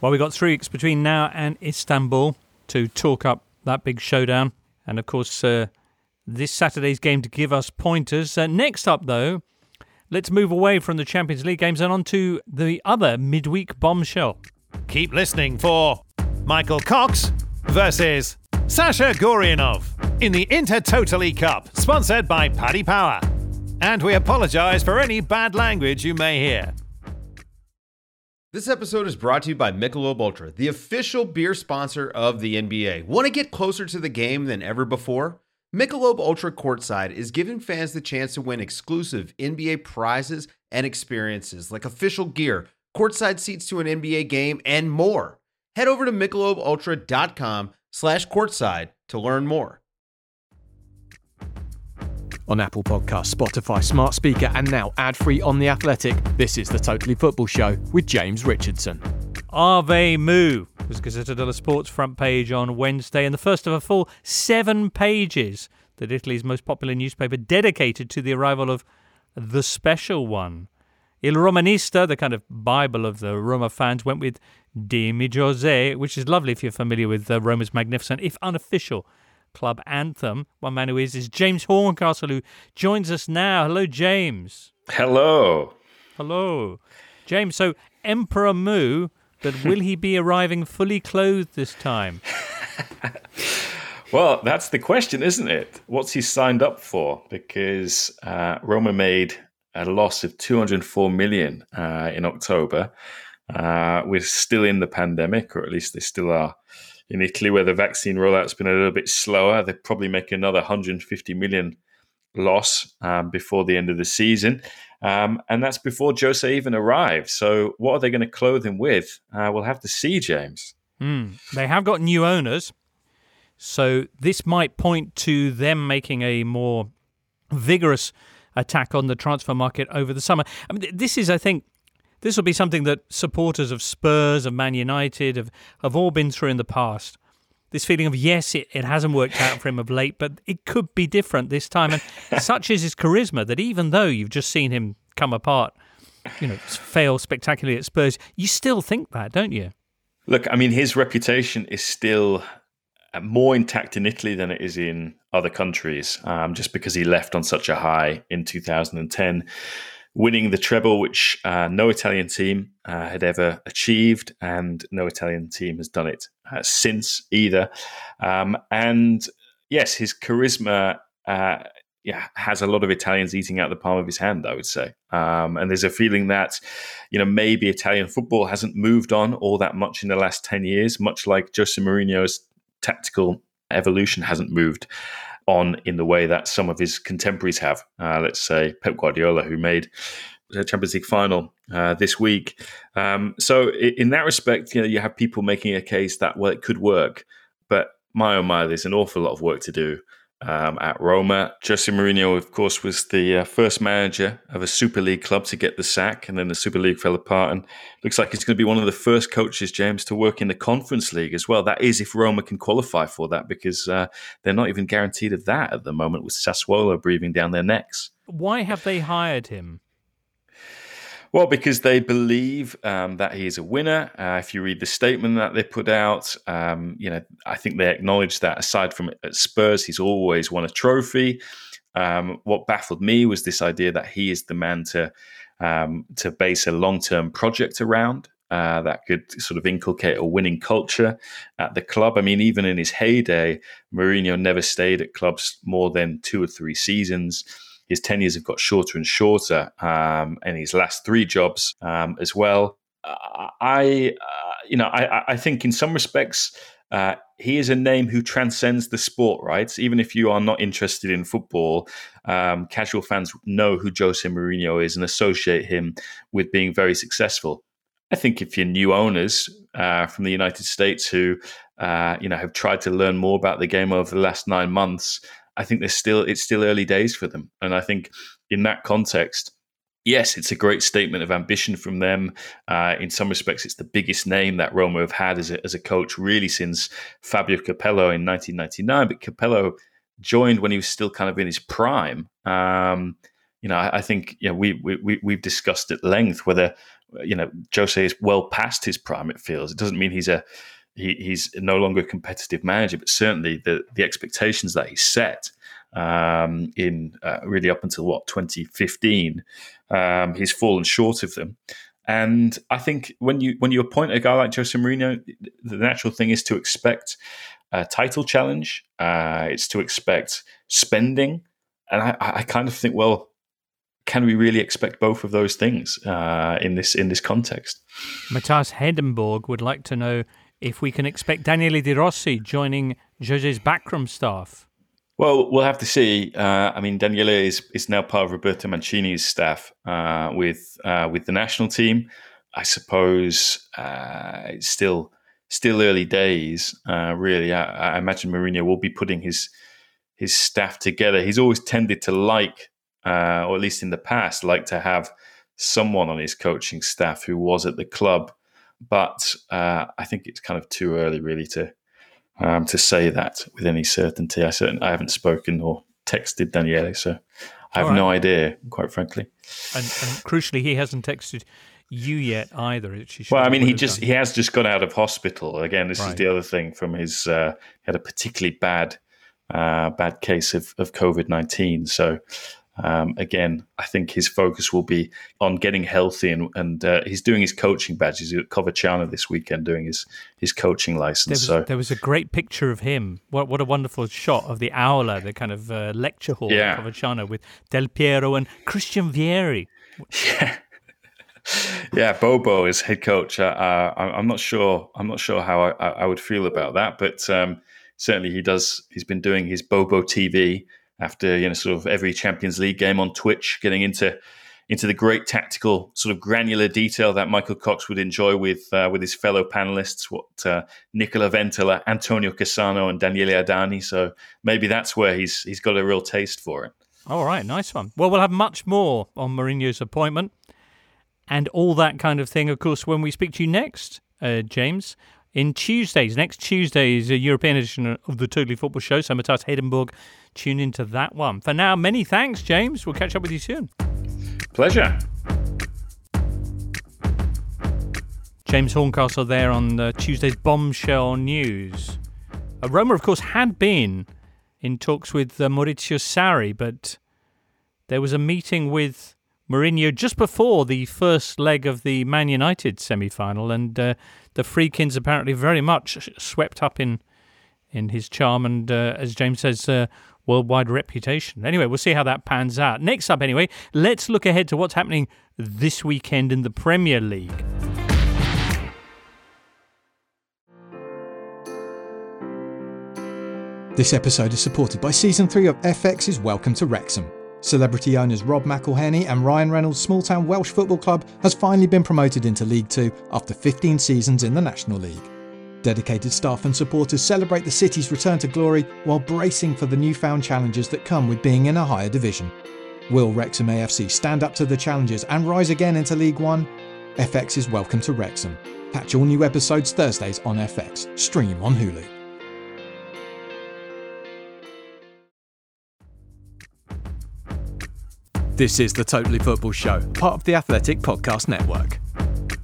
Well, we've got three weeks between now and Istanbul to talk up that big showdown. And, of course, uh, this Saturday's game to give us pointers. Uh, next up, though, let's move away from the Champions League games and on to the other midweek bombshell. Keep listening for Michael Cox versus Sasha Goryanov in the Inter-Totally Cup, sponsored by Paddy Power. And we apologise for any bad language you may hear. This episode is brought to you by Michelob Ultra, the official beer sponsor of the N B A. Want to get closer to the game than ever before? Michelob Ultra Courtside is giving fans the chance to win exclusive N B A prizes and experiences like official gear, courtside seats to an N B A game, and more. Head over to MichelobUltra.com slash courtside to learn more. On Apple Podcasts, Spotify, Smart Speaker, and now ad-free on The Athletic, this is the Totally Football Show with James Richardson. Ave Mu was Gazzetta dello Sport's front page on Wednesday, and the first of a full seven pages that Italy's most popular newspaper dedicated to the arrival of the special one. Il Romanista, the kind of Bible of the Roma fans, went with Dimmi José, which is lovely if you're familiar with uh, Roma's magnificent, if unofficial, club anthem. One man who is is James Horncastle, who joins us now. Hello, James. Hello. Hello. James, so Emperor Mu But will he be arriving fully clothed this time? Well, that's the question, isn't it? What's he signed up for? Because uh, Roma made a loss of two hundred four million uh, in October. Uh, we're still in the pandemic, or at least they still are in Italy, where the vaccine rollout's been a little bit slower. They probably make another one hundred fifty million loss um, before the end of the season. Um, and that's before Jose even arrives. So what are they going to clothe him with? Uh, we'll have to see, James. Mm. They have got new owners. So this might point to them making a more vigorous attack on the transfer market over the summer. I mean, this is, I think, this will be something that supporters of Spurs, of Man United, have, have all been through in the past. This feeling of, yes, it, it hasn't worked out for him of late, but it could be different this time. And such is his charisma that even though you've just seen him come apart, you know, fail spectacularly at Spurs, you still think that, don't you? Look, I mean, his reputation is still more intact in Italy than it is in other countries, um, just because he left on such a high in two thousand ten, winning the treble, which uh, no Italian team uh, had ever achieved, and no Italian team has done it uh, since either. Um, and yes, his charisma uh, yeah, has a lot of Italians eating out the palm of his hand, I would say. Um, and there's a feeling that, you know, maybe Italian football hasn't moved on all that much in the last ten years, much like Jose Mourinho's tactical evolution hasn't moved on in the way that some of his contemporaries have. Uh, let's say Pep Guardiola, who made the Champions League final uh, this week. Um, so in that respect, you know, you have people making a case that, well, it could work. But my oh my, there's an awful lot of work to do um, at Roma. Jose Mourinho, of course, was the uh, first manager of a Super League club to get the sack, and then the Super League fell apart. And looks like he's going to be one of the first coaches, James, to work in the Conference League as well. That is if Roma can qualify for that, because uh, they're not even guaranteed of that at the moment, with Sassuolo breathing down their necks. Why have they hired him? Well, because they believe um, that he is a winner. Uh, if you read the statement that they put out, um, you know, I think they acknowledge that aside from at Spurs, he's always won a trophy. Um, what baffled me was this idea that he is the man to um, to base a long-term project around uh, that could sort of inculcate a winning culture at the club. I mean, even in his heyday, Mourinho never stayed at clubs more than two or three seasons. His ten years have got shorter and shorter, um, and his last three jobs um, as well. Uh, I, uh, you know, I, I think in some respects, uh, he is a name who transcends the sport, right? Even if you are not interested in football, um, casual fans know who Jose Mourinho is and associate him with being very successful. I think if you're new owners uh, from the United States who, uh, you know, have tried to learn more about the game over the last nine months, I think there's still it's still early days for them. And I think in that context, yes, it's a great statement of ambition from them. Uh, in some respects, it's the biggest name that Roma have had as a, as a coach really since Fabio Capello in nineteen ninety-nine. But Capello joined when he was still kind of in his prime. Um, you know, I, I think you know, we, we, we, we've discussed at length whether you know Jose is well past his prime, it feels. It doesn't mean he's a... He, he's no longer a competitive manager, but certainly the, the expectations that he set um, in uh, really up until, what, twenty fifteen, um, he's fallen short of them. And I think when you when you appoint a guy like Jose Mourinho, the natural thing is to expect a title challenge. Uh, it's to expect spending. And I, I kind of think, well, can we really expect both of those things uh, in this in this context? Matthias Hedenborg would like to know if we can expect Daniele De Rossi joining Jose's backroom staff. Well, we'll have to see. Uh, I mean, Daniele is, is now part of Roberto Mancini's staff uh, with uh, with the national team. I suppose uh, it's still still early days, uh, really. I, I imagine Mourinho will be putting his his staff together. He's always tended to like, uh, or at least in the past, like to have someone on his coaching staff who was at the club. But uh, I think it's kind of too early, really, to um, to say that with any certainty. I certainly I haven't spoken or texted Daniele, so I have right. no idea, quite frankly. And, and crucially, he hasn't texted you yet either. Which well, I mean, he just done. he has just got out of hospital again. This right. is the other thing from his uh, he had a particularly bad uh, bad case of of COVID nineteen. So Um, again, I think his focus will be on getting healthy, and, and uh, he's doing his coaching badge. He's at Covacciano this weekend doing his, his coaching license. There was, so there was a great picture of him. What what a wonderful shot of the aula, the kind of uh, lecture hall yeah. at Covacciano with Del Piero and Christian Vieri. Yeah, yeah. Bobo is head coach. Uh, uh, I'm not sure. I'm not sure how I, I would feel about that, but um, certainly he does. He's been doing his Bobo T V. After, you know, sort of every Champions League game on Twitch, getting into into the great tactical sort of granular detail that Michael Cox would enjoy with uh, with his fellow panelists, what uh, Nicola Ventola, Antonio Cassano, and Daniele Adani. So maybe that's where he's he's got a real taste for it. All right, nice one. Well, we'll have much more on Mourinho's appointment and all that kind of thing, of course, when we speak to you next, uh, James. In Tuesdays, next Tuesday is a European edition of the Totally Football Show, so Matthias Hedenborg, tune into that one. For now, many thanks, James. We'll catch up with you soon. Pleasure. James Horncastle there on uh, Tuesday's bombshell news. Uh, Roma, of course, had been in talks with uh, Maurizio Sarri, but there was a meeting with Mourinho just before the first leg of the Man United semi-final, and uh, the Freakins apparently very much swept up in in his charm and, uh, as James says, uh, worldwide reputation. Anyway, we'll see how that pans out. Next up, anyway, let's look ahead to what's happening this weekend in the Premier League. This episode is supported by Season three of F X's Welcome to Wrexham. Celebrity owners Rob McElhenney and Ryan Reynolds' small-town Welsh football club has finally been promoted into League Two after fifteen seasons in the National League. Dedicated staff and supporters celebrate the city's return to glory while bracing for the newfound challenges that come with being in a higher division. Will Wrexham A F C stand up to the challenges and rise again into League One? F X's Welcome to Wrexham. Catch all new episodes Thursdays on F X. Stream on Hulu. This is the Totally Football Show, part of the Athletic Podcast Network.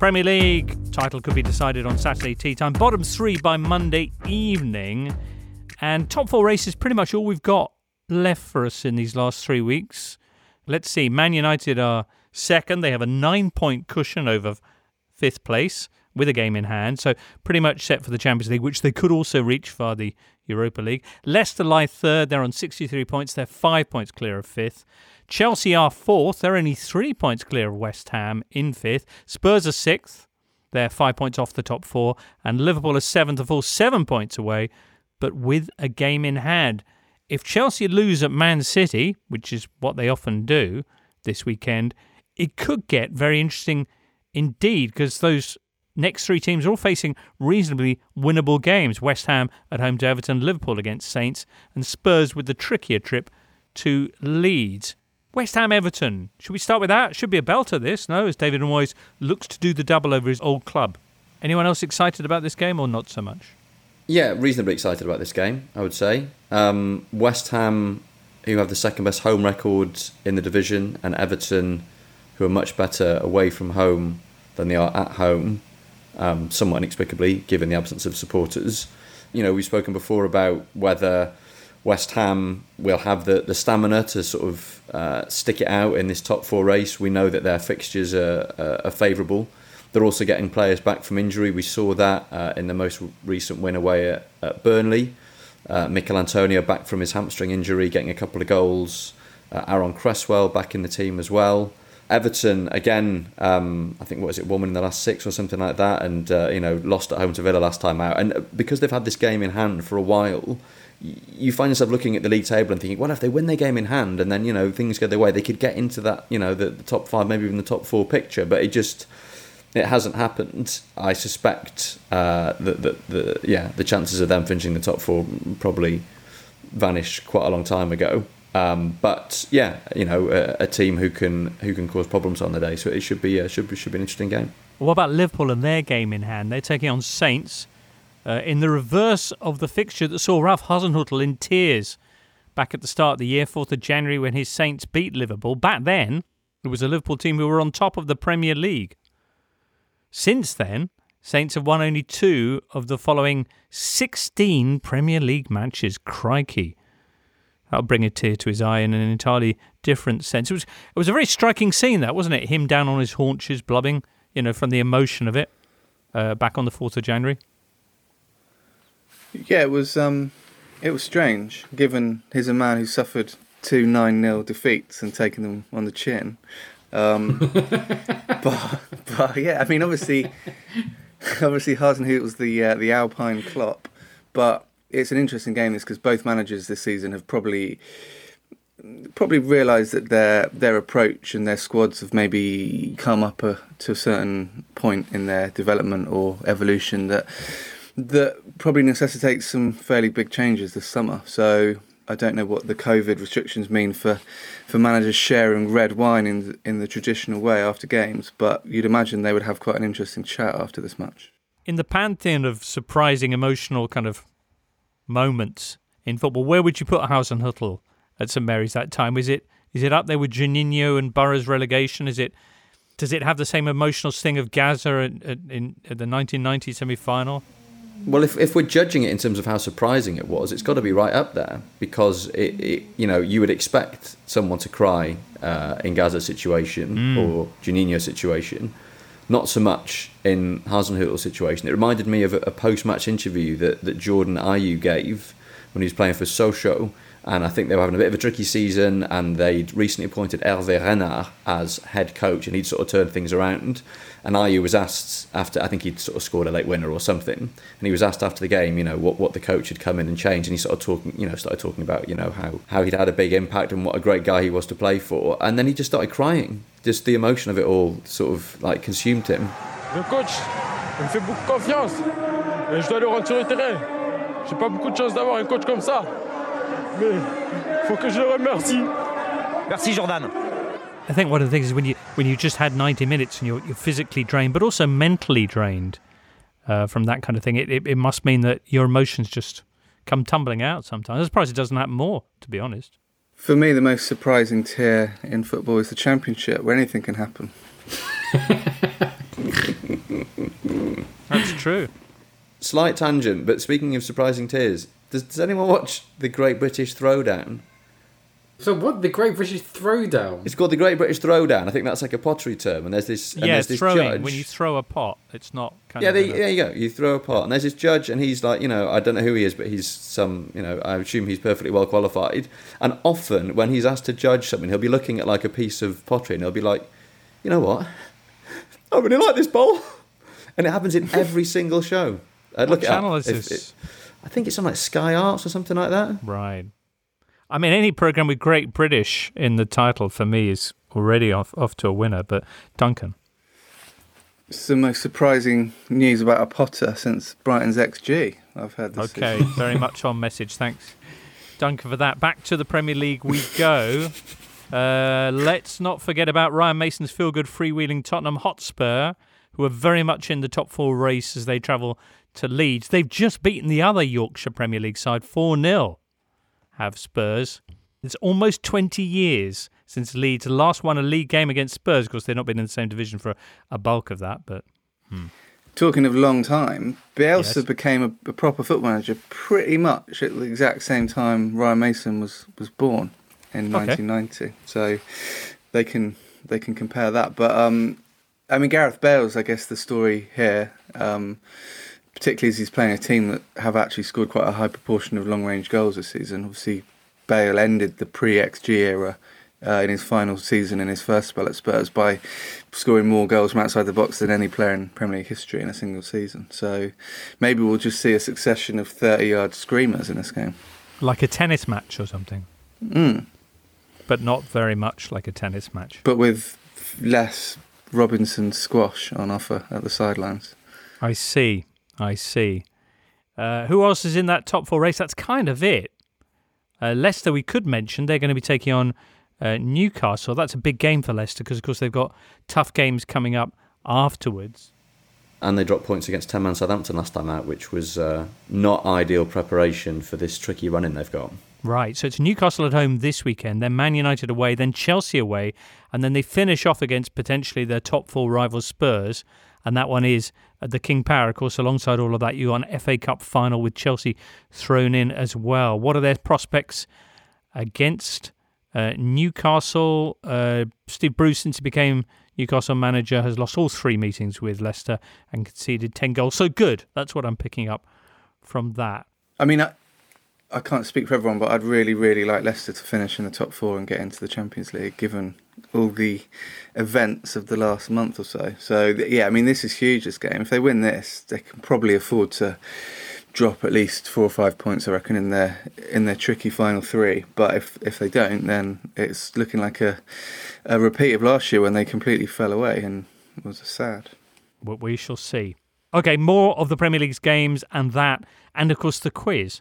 Premier League title could be decided on Saturday tea time. Bottom three by Monday evening. And top four race is pretty much all we've got left for us in these last three weeks. Let's see. Man United are second. They have a nine-point cushion over fifth place with a game in hand. So pretty much set for the Champions League, which they could also reach via the Europa League. Leicester lie third. They're on sixty-three points. They're five points clear of fifth. Chelsea are fourth. They're only three points clear of West Ham in fifth. Spurs are sixth. They're five points off the top four. And Liverpool are seventh of all, seven points away, but with a game in hand. If Chelsea lose at Man City, which is what they often do this weekend, it could get very interesting indeed, because those next three teams are all facing reasonably winnable games. West Ham at home to Everton, Liverpool against Saints, and Spurs with the trickier trip to Leeds. West Ham Everton. Should we start with that? Should be a belter this, no? As David Moyes looks to do the double over his old club. Anyone else excited about this game or not so much? Yeah, reasonably excited about this game, I would say. Um, West Ham, who have the second best home record in the division, and Everton, who are much better away from home than they are at home, um, somewhat inexplicably, given the absence of supporters. You know, we've spoken before about whether West Ham will have the, the stamina to sort of uh, stick it out in this top four race. We know that their fixtures are, are, are favourable. They're also getting players back from injury. We saw that uh, in the most recent win away at, at Burnley. Uh, Mikel Antonio back from his hamstring injury, getting a couple of goals. Uh, Aaron Cresswell back in the team as well. Everton, again, um, I think, what is it, one win in the last six or something like that, and, uh, you know, lost at home to Villa last time out. And because they've had this game in hand for a while, you find yourself looking at the league table and thinking, well, if they win their game in hand and then, you know, things go their way, they could get into that, you know, the, the top five, maybe even the top four picture. But it just, it hasn't happened. I suspect uh, that, that, the yeah, the chances of them finishing the top four probably vanished quite a long time ago. Um, but yeah, you know, a, a team who can who can cause problems on the day. So it should be uh, should be, should be an interesting game. Well, what about Liverpool and their game in hand? They're taking on Saints. Uh, in the reverse of the fixture that saw Ralph Hasenhüttl in tears back at the start of the year, fourth of January, when his Saints beat Liverpool. Back then, it was a Liverpool team who were on top of the Premier League. Since then, Saints have won only two of the following sixteen Premier League matches. Crikey. that'll bring a tear to his eye in an entirely different sense. It was it was a very striking scene, that, wasn't it? Him down on his haunches, blubbing, you know, from the emotion of it, uh, back on the fourth of January. Yeah, it was um, it was strange, given he's a man who suffered two nine nil defeats and taken them on the chin. Um, but, but yeah, I mean, obviously, obviously, Hasenhüttl was the uh, the Alpine Klopp, but it's an interesting game this, because both managers this season have probably probably realised that their their approach and their squads have maybe come up a, to a certain point in their development or evolution that that probably necessitates some fairly big changes this summer. So I don't know what the COVID restrictions mean for, for managers sharing red wine in in the traditional way after games, but you'd imagine they would have quite an interesting chat after this match. In the pantheon of surprising emotional kind of moments in football, where would you put Hasenhüttl at St Mary's that time? Is it is it up there with Juninho and Borough's relegation? Is it does it have the same emotional sting of Gaza in, in, in the nineteen ninety semi-final? Well, if if we're judging it in terms of how surprising it was, it's got to be right up there, because it, it you know, you would expect someone to cry uh, in Gaza's situation mm. or Juninho's situation, not so much in Hasenhüttl's situation. It reminded me of a, a post-match interview that that Jordan Ayew gave when he was playing for Sochaux, and I think they were having a bit of a tricky season, and they'd recently appointed Hervé Renard as head coach, and he'd sort of turned things around. And Ayew was asked after, I think he'd sort of scored a late winner or something, and he was asked after the game, you know, what, what the coach had come in and changed, and he sort of talking, you know, started talking about, you know, how, how he'd had a big impact and what a great guy he was to play for. And then he just started crying. Just the emotion of it all sort of, like, consumed him. Le coach, il me fait beaucoup confiance, mais je dois le rendre sur le terrain. J'ai pas beaucoup de chance d'avoir un coach comme ça, mais faut que je le remercie. Merci, Jordan. I think one of the things is when you when you just had ninety minutes and you're you're physically drained, but also mentally drained uh, from that kind of thing, it, it it must mean that your emotions just come tumbling out sometimes. I'm surprised it doesn't happen more, to be honest. For me, the most surprising tier in football is the Championship, where anything can happen. That's true. Slight tangent, but speaking of surprising tiers, does, does anyone watch the Great British Throwdown? So what, the Great British Throwdown? It's called the Great British Throwdown. I think that's like a pottery term. And there's this, and yeah, there's this throwing. Judge. When you throw a pot, it's not kind yeah, of... Yeah, there you go. You throw a pot. And there's this judge, and he's like, you know, I don't know who he is, but he's some, you know, I assume he's perfectly well qualified. And often when he's asked to judge something, he'll be looking at like a piece of pottery, and he'll be like, you know what? I really like this bowl. And it happens in every single show. I'd look channel is this? I think it's on like Sky Arts or something like that. Right. I mean, any programme with Great British in the title for me is already off, off to a winner, but Duncan. It's the most surprising news about a Potter since Brighton's X G. I've heard this. Okay, very much on message. Thanks, Duncan, for that. Back to the Premier League we go. Uh, let's not forget about Ryan Mason's feel-good freewheeling Tottenham Hotspur, who are very much in the top four race as they travel to Leeds. They've just beaten the other Yorkshire Premier League side four nil. Have Spurs. It's almost twenty years since Leeds last won a league game against Spurs. Of course, they've not been in the same division for a bulk of that. But hmm. Talking of a long time, Bielsa yes. became a, a proper football manager pretty much at the exact same time Ryan Mason was, was born in okay. nineteen ninety. So they can they can compare that. But um, I mean, Gareth Bale's, I guess, the story here. Um, particularly as he's playing a team that have actually scored quite a high proportion of long-range goals this season. Obviously, Bale ended the pre-X G era uh, in his final season in his first spell at Spurs by scoring more goals from outside the box than any player in Premier League history in a single season. So maybe we'll just see a succession of thirty-yard screamers in this game. Like a tennis match or something. Mm. But not very much like a tennis match. But with less Robinson squash on offer at the sidelines. I see. I see. Uh, who else is in that top four race? That's kind of it. Uh, Leicester, we could mention, they're going to be taking on uh, Newcastle. That's a big game for Leicester because, of course, they've got tough games coming up afterwards. And they dropped points against ten-man Southampton last time out, which was uh, not ideal preparation for this tricky run-in they've got. Right, so it's Newcastle at home this weekend, then Man United away, then Chelsea away, and then they finish off against potentially their top four rival Spurs. And that one is at the King Power. Of course, alongside all of that, you got an F A Cup final with Chelsea thrown in as well. What are their prospects against uh, Newcastle. Uh, Steve Bruce, since he became Newcastle manager, has lost all three meetings with Leicester and conceded ten goals. So good. That's what I'm picking up from that. I mean, I, I can't speak for everyone, but I'd really, really like Leicester to finish in the top four and get into the Champions League, given all the events of the last month or so. So, yeah, I mean, this is huge, this game. If they win this, they can probably afford to drop at least four or five points, I reckon, in their in their tricky final three. But if if they don't, then it's looking like a a repeat of last year when they completely fell away, and it was sad. What we shall see. Okay, more of the Premier League's games and that, and of course the quiz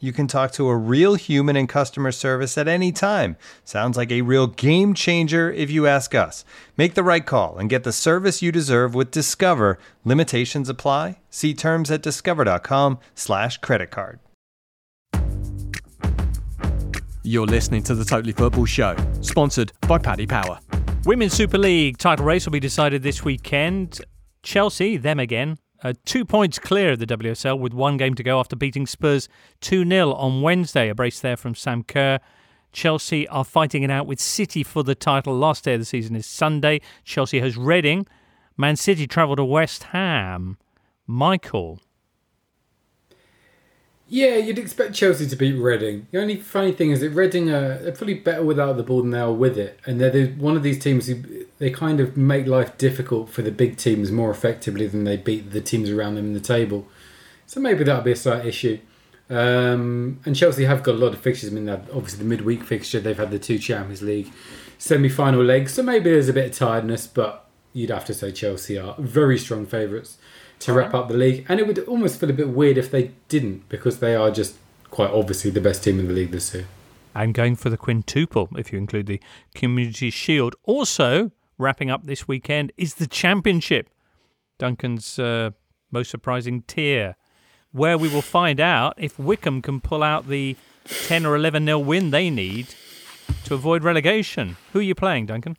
You can talk to a real human in customer service at any time. Sounds like a real game changer if you ask us. Make the right call and get the service you deserve with Discover. Limitations apply. See terms at discover.com slash credit card. You're listening to The Totally Football Show, sponsored by Paddy Power. Women's Super League title race will be decided this weekend. Chelsea, them again, uh, two points clear of the W S L with one game to go after beating Spurs two nil on Wednesday. A brace there from Sam Kerr. Chelsea are fighting it out with City for the title. Last day of the season is Sunday. Chelsea has Reading. Man City travel to West Ham. Michael. Yeah, you'd expect Chelsea to beat Reading. The only funny thing is that Reading are they're probably better without the ball than they are with it. And they're one of these teams who they kind of make life difficult for the big teams more effectively than they beat the teams around them in the table. So maybe that'll be a slight issue. Um, and Chelsea have got a lot of fixtures. I mean, obviously the midweek fixture, they've had the two Champions League semi-final legs. So maybe there's a bit of tiredness, but you'd have to say Chelsea are very strong favourites to wrap up the league. And it would almost feel a bit weird if they didn't, because they are just quite obviously the best team in the league this year. I'm going for the quintuple, if you include the Community Shield. Also, wrapping up this weekend is the Championship, Duncan's uh, most surprising tier, where we will find out if Wickham can pull out the ten or eleven nil win they need to avoid relegation. Who are you playing, Duncan?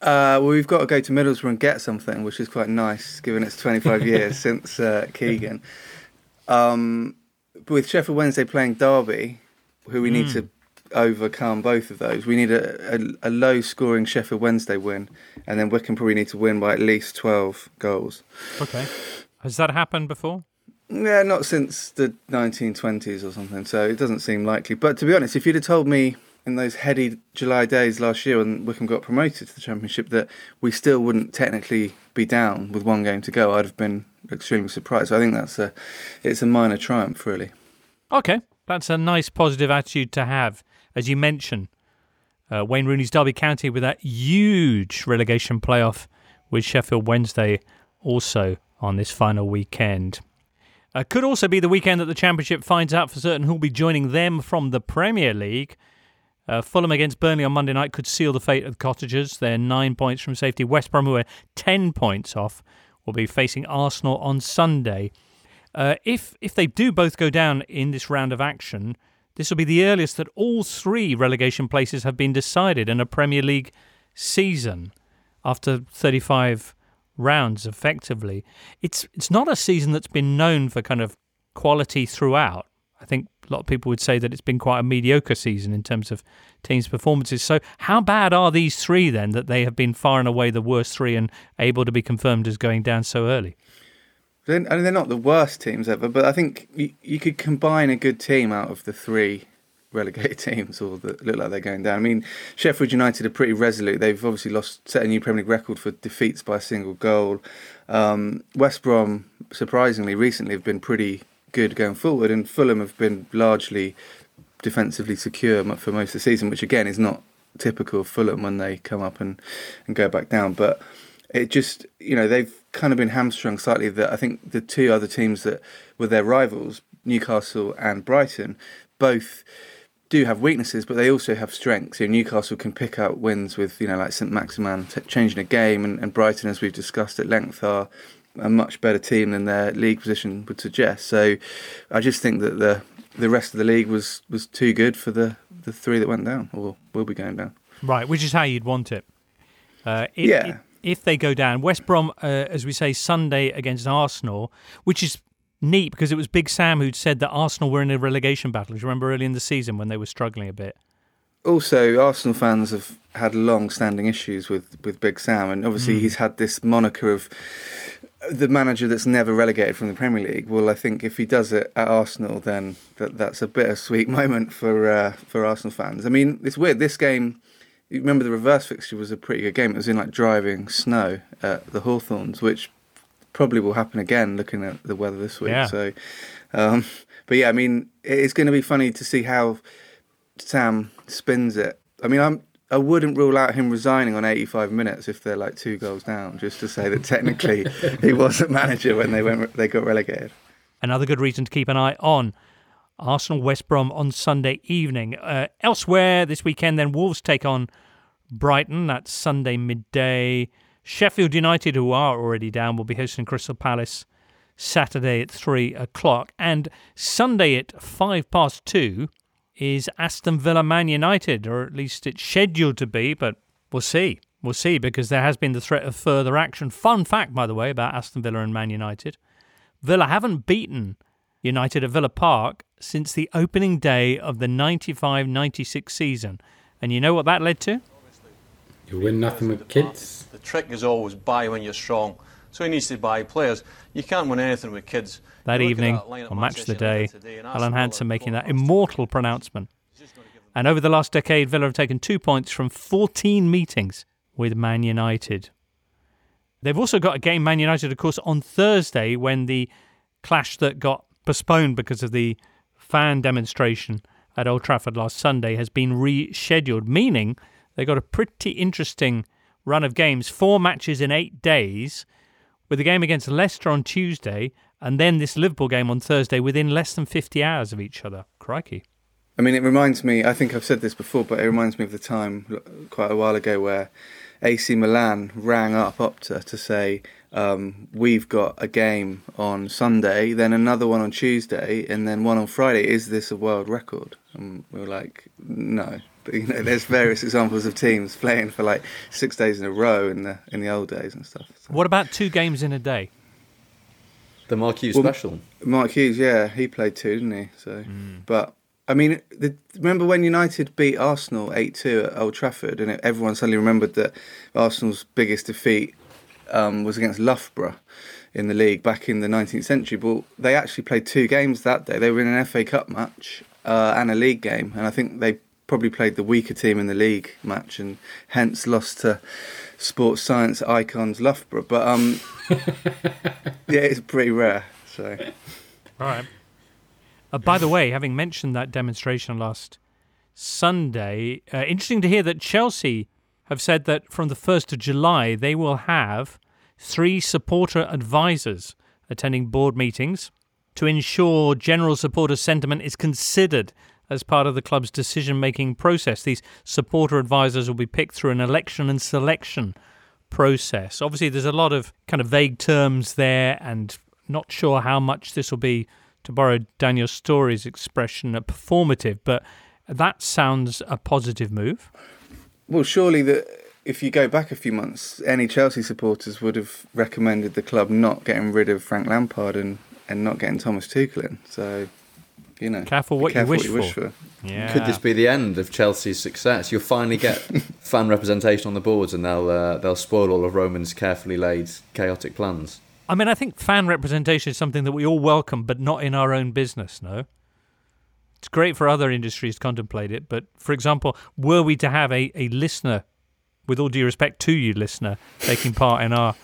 Uh, well, we've got to go to Middlesbrough and get something, which is quite nice, given it's twenty-five years since uh, Keegan. Um, but with Sheffield Wednesday playing Derby, who we mm. need to overcome both of those, we need a, a, a low-scoring Sheffield Wednesday win, and then Wickham probably need to win by at least twelve goals. Okay. Has that happened before? Yeah, not since the nineteen twenties or something, so it doesn't seem likely. But to be honest, if you'd have told me in those heady July days last year when Wickham got promoted to the Championship that we still wouldn't technically be down with one game to go, I'd have been extremely surprised. So I think that's a, it's a minor triumph, really. OK, that's a nice positive attitude to have. As you mentioned, uh, Wayne Rooney's Derby County with that huge relegation playoff with Sheffield Wednesday also on this final weekend. Uh, could also be the weekend that the Championship finds out for certain who'll be joining them from the Premier League. Uh, Fulham against Burnley on Monday night could seal the fate of the Cottagers. They're nine points from safety. West Brom, who are ten points off, will be facing Arsenal on Sunday. Uh, if if they do both go down in this round of action, this will be the earliest that all three relegation places have been decided in a Premier League season after thirty-five rounds, effectively. It's, it's not a season that's been known for kind of quality throughout. I think a lot of people would say that it's been quite a mediocre season in terms of teams' performances. So how bad are these three then that they have been far and away the worst three and able to be confirmed as going down so early? I mean, they're not the worst teams ever, but I think you, you could combine a good team out of the three relegated teams or that look like they're going down. I mean, Sheffield United are pretty resolute. They've obviously lost, set a new Premier League record for defeats by a single goal. Um, West Brom, surprisingly, recently have been pretty good going forward, and Fulham have been largely defensively secure for most of the season, which again is not typical of Fulham when they come up and, and go back down. But it just, you know, they've kind of been hamstrung slightly. That I think the two other teams that were their rivals, Newcastle and Brighton, both do have weaknesses, but they also have strengths. So Newcastle can pick up wins with, you know, like Saint Maximin t- changing a game, and, and Brighton, as we've discussed at length, are a much better team than their league position would suggest. So I just think that the the rest of the league was, was too good for the, the three that went down, or will be going down. Right, which is how you'd want it. Uh, it yeah. It, if they go down, West Brom, uh, as we say, Sunday against Arsenal, which is neat because it was Big Sam who'd said that Arsenal were in a relegation battle. Do you remember early in the season when they were struggling a bit? Also, Arsenal fans have had long-standing issues with, with Big Sam, and obviously mm. he's had this moniker of the manager that's never relegated from the Premier League. Well, I think if he does it at Arsenal, then that that's a bittersweet moment for uh, for Arsenal fans. I mean, it's weird. This game, you remember the reverse fixture was a pretty good game. It was in like driving snow at the Hawthorns, which probably will happen again looking at the weather this week. Yeah. So, um, but yeah, I mean, it's going to be funny to see how Sam spins it. I mean, I'm I wouldn't rule out him resigning on eighty-five minutes if they're like two goals down, just to say that technically he wasn't manager when they went they got relegated. Another good reason to keep an eye on Arsenal West Brom on Sunday evening. Uh, elsewhere this weekend, then Wolves take on Brighton. That's Sunday midday. Sheffield United, who are already down, will be hosting Crystal Palace Saturday at three o'clock, and Sunday at five past two. Is Aston Villa Man United, or at least it's scheduled to be, but we'll see. We'll see, because there has been the threat of further action. Fun fact, by the way, about Aston Villa and Man United. Villa haven't beaten United at Villa Park since the opening day of the ninety-five ninety-six season. And you know what that led to? You win nothing with kids. The trick is always buy when you're strong. So he needs to buy players. You can't win anything with kids. That evening, on Match of the Day, Alan Hansen making that immortal pronouncement. And over the last decade, Villa have taken two points from fourteen meetings with Man United. They've also got a game, Man United, of course, on Thursday, when the clash that got postponed because of the fan demonstration at Old Trafford last Sunday has been rescheduled, meaning they got a pretty interesting run of games, four matches in eight days, with the game against Leicester on Tuesday and then this Liverpool game on Thursday within less than fifty hours of each other. Crikey. I mean, it reminds me, I think I've said this before, but it reminds me of the time quite a while ago where A C Milan rang up Opta to say, um, we've got a game on Sunday, then another one on Tuesday, and then one on Friday. Is this a world record? And we were like, no. But, you know, there's various examples of teams playing for like six days in a row in the in the old days and stuff. So. What about two games in a day? The Mark Hughes well, special. Mark Hughes, yeah, he played two, didn't he? So, mm. but I mean, the, remember when United beat Arsenal eight two at Old Trafford, and it, everyone suddenly remembered that Arsenal's biggest defeat um, was against Loughborough in the league back in the nineteenth century. But they actually played two games that day. They were in an F A Cup match uh, and a league game, and I think they. Probably played the weaker team in the league match and hence lost to sports science icons Loughborough. But um, yeah, it's pretty rare. So, all right. Uh, by the way, having mentioned that demonstration last Sunday, uh, interesting to hear that Chelsea have said that from the first of July they will have three supporter advisors attending board meetings to ensure general supporter sentiment is considered as part of the club's decision-making process. These supporter advisors will be picked through an election and selection process. Obviously, there's a lot of kind of vague terms there and not sure how much this will be, to borrow Daniel Story's expression, performative, but that sounds a positive move. Well, surely that if you go back a few months, any Chelsea supporters would have recommended the club not getting rid of Frank Lampard and, and not getting Thomas Tuchel in, so... You know, careful what, careful you, wish what you wish for. for. Yeah. Could this be the end of Chelsea's success? You'll finally get fan representation on the boards, and they'll uh, they'll spoil all of Roman's carefully laid, chaotic plans. I mean, I think fan representation is something that we all welcome, but not in our own business. No, it's great for other industries to contemplate it, but for example, were we to have a, a listener, with all due respect to you, listener, taking part in our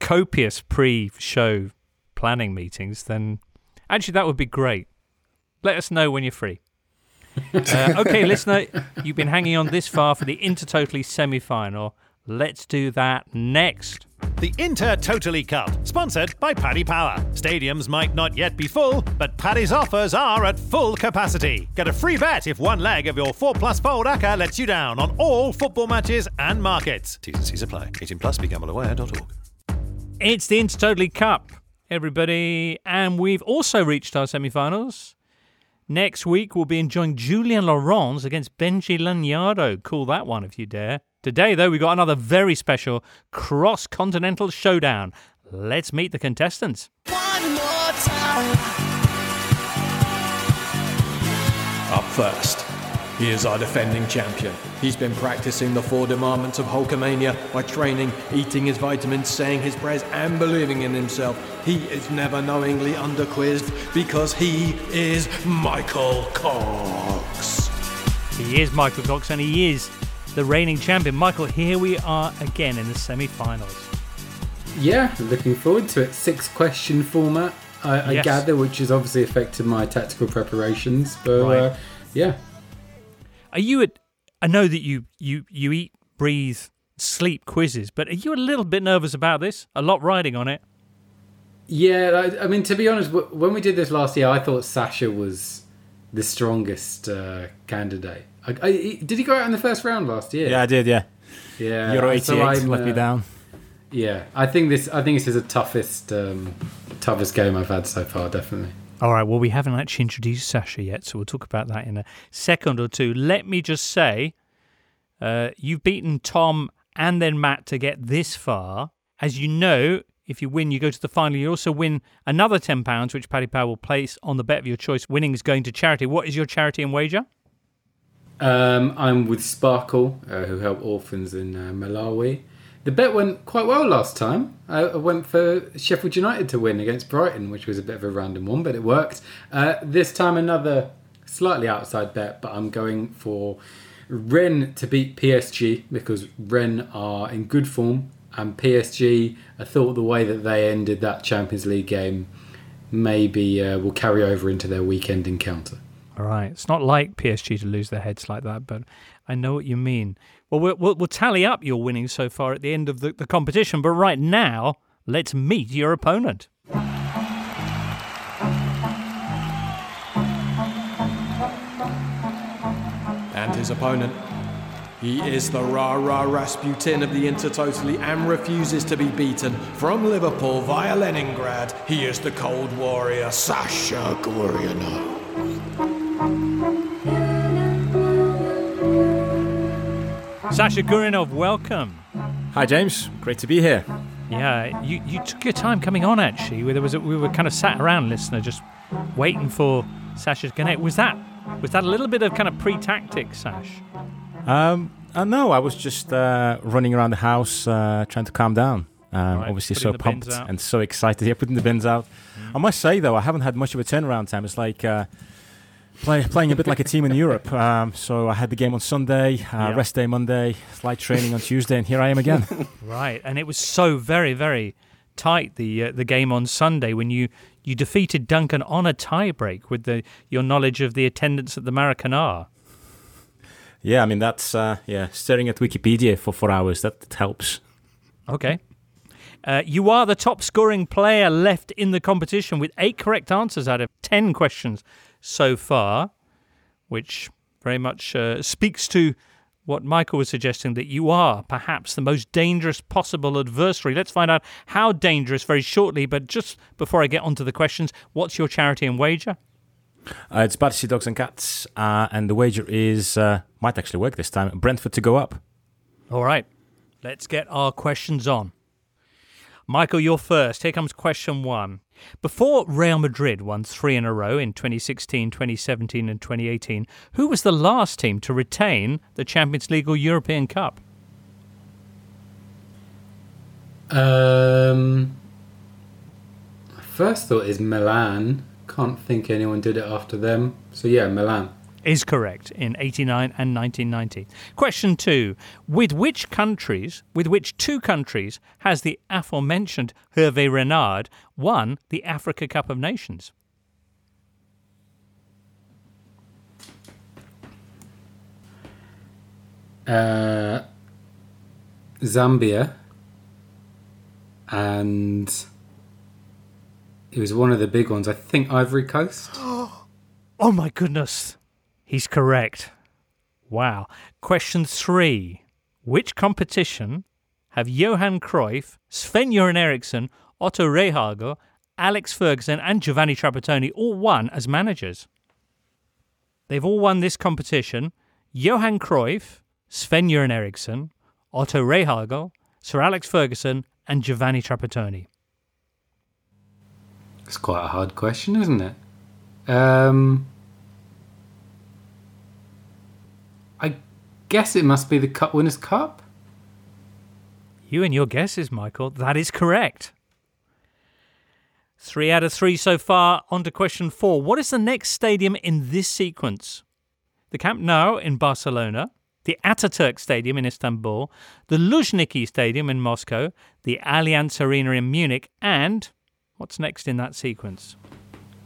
copious pre-show planning meetings, then actually that would be great. Let us know when you're free. Uh, okay, listener, you've been hanging on this far for the Intertotally semi-final. Let's do that next. The Intertotally Cup, sponsored by Paddy Power. Stadiums might not yet be full, but Paddy's offers are at full capacity. Get a free bet if one leg of your four plus fold acca lets you down on all football matches and markets. T's and C's apply. eighteen plus, be gamble aware dot org. It's the Intertotally Cup, everybody. And we've also reached our semi-finals. Next week, we'll be enjoying Julian Laurens against Benji Laniado. Call that one if you dare. Today, though, we've got another very special cross-continental showdown. Let's meet the contestants. One more time. Up first, he is our defending champion. He's been practicing the four demandments of Hulkamania by training, eating his vitamins, saying his prayers, and believing in himself. He is never knowingly underquizzed because he is Michael Cox. He is Michael Cox, and he is the reigning champion. Michael, here we are again in the semi-finals. Yeah, looking forward to it. Six-question format, I, I yes. gather, which has obviously affected my tactical preparations. But right. uh, yeah, are you at? I know that you you you eat, breathe, sleep quizzes, but are you a little bit nervous about this? A lot riding on it. Yeah, I, I mean, to be honest, when we did this last year, I thought Sasha was the strongest uh, candidate. I, I, did he go out in the first round last year? Yeah, I did. Yeah, yeah. Euro eighty-eight so uh, let me down. Yeah, I think this. I think this is the toughest, um, toughest game I've had so far, definitely. All right. Well, we haven't actually introduced Sasha yet, so we'll talk about that in a second or two. Let me just say, uh, you've beaten Tom and then Matt to get this far. As you know, if you win, you go to the final. You also win another ten pounds, which Paddy Power will place on the bet of your choice. Winning is going to charity. What is your charity and wager? Um, I'm with Sparkle, uh, who help orphans in uh, Malawi. The bet went quite well last time. I went for Sheffield United to win against Brighton, which was a bit of a random one, but it worked. Uh, this time, another slightly outside bet, but I'm going for Rennes to beat P S G because Rennes are in good form, and P S G, I thought the way that they ended that Champions League game maybe uh, will carry over into their weekend encounter. All right. It's not like P S G to lose their heads like that, but I know what you mean. Well, we'll, we'll, we'll tally up your winnings so far at the end of the, the competition, but right now, let's meet your opponent. And his opponent. He is the rah-rah Rasputin of the Inter Totally and refuses to be beaten. From Liverpool via Leningrad, he is the cold warrior Sasha Goryanov. Sasha Goryanov, welcome. Hi, James. Great to be here. Yeah, you, you took your time coming on, actually. There was a, we were kind of sat around, listener, just waiting for Sasha to connect. Was that was that a little bit of kind of pre-tactics, Sash? Um, uh, no, I was just uh, running around the house uh, trying to calm down. Um, right, obviously so pumped and so excited. Yeah, putting the bins out. Mm. I must say, though, I haven't had much of a turnaround time. It's like... Uh, Play, playing a bit like a team in Europe. Um, so I had the game on Sunday, uh, yep. rest day Monday, flight training on Tuesday, and here I am again. Right, and it was so very, very tight, the uh, the game on Sunday, when you, you defeated Duncan on a tie-break with the your knowledge of the attendance at the Maracanã. Yeah, I mean, that's uh, yeah staring at Wikipedia for four hours, that, that helps. Okay. Uh, you are the top-scoring player left in the competition with eight correct answers out of ten questions so far, which very much uh, speaks to what Michael was suggesting, that you are perhaps the most dangerous possible adversary. Let's find out how dangerous very shortly, but just before I get onto the questions, what's your charity and wager? Uh, it's Battersea Dogs and Cats, uh, and the wager is, uh, might actually work this time, Brentford to go up. All right, let's get our questions on. Michael, you're first. Here comes question one. Before Real Madrid won three in a row in twenty sixteen, twenty seventeen and twenty eighteen, who was the last team to retain the Champions League or European Cup? Um, my first thought is Milan. Can't think anyone did it after them. So yeah, Milan. Is correct in eighty-nine and nineteen ninety. Question two. With which countries, with which two countries has the aforementioned Hervé Renard won the Africa Cup of Nations? Uh, Zambia, and it was one of the big ones. I think Ivory Coast. Oh my goodness. He's correct. Wow. Question three. Which competition have Johan Cruyff, Sven-Göran Eriksson, Otto Rehhagel, Alex Ferguson and Giovanni Trapattoni all won as managers? They've all won this competition. Johan Cruyff, Sven-Göran Eriksson, Otto Rehhagel, Sir Alex Ferguson and Giovanni Trapattoni. It's quite a hard question, isn't it? Um, I guess it must be the Cup Winners' Cup. You and your guesses, Michael. That is correct. Three out of three so far. On to question four. What is the next stadium in this sequence? The Camp Nou in Barcelona, the Atatürk Stadium in Istanbul, the Luzhniki Stadium in Moscow, the Allianz Arena in Munich, and what's next in that sequence?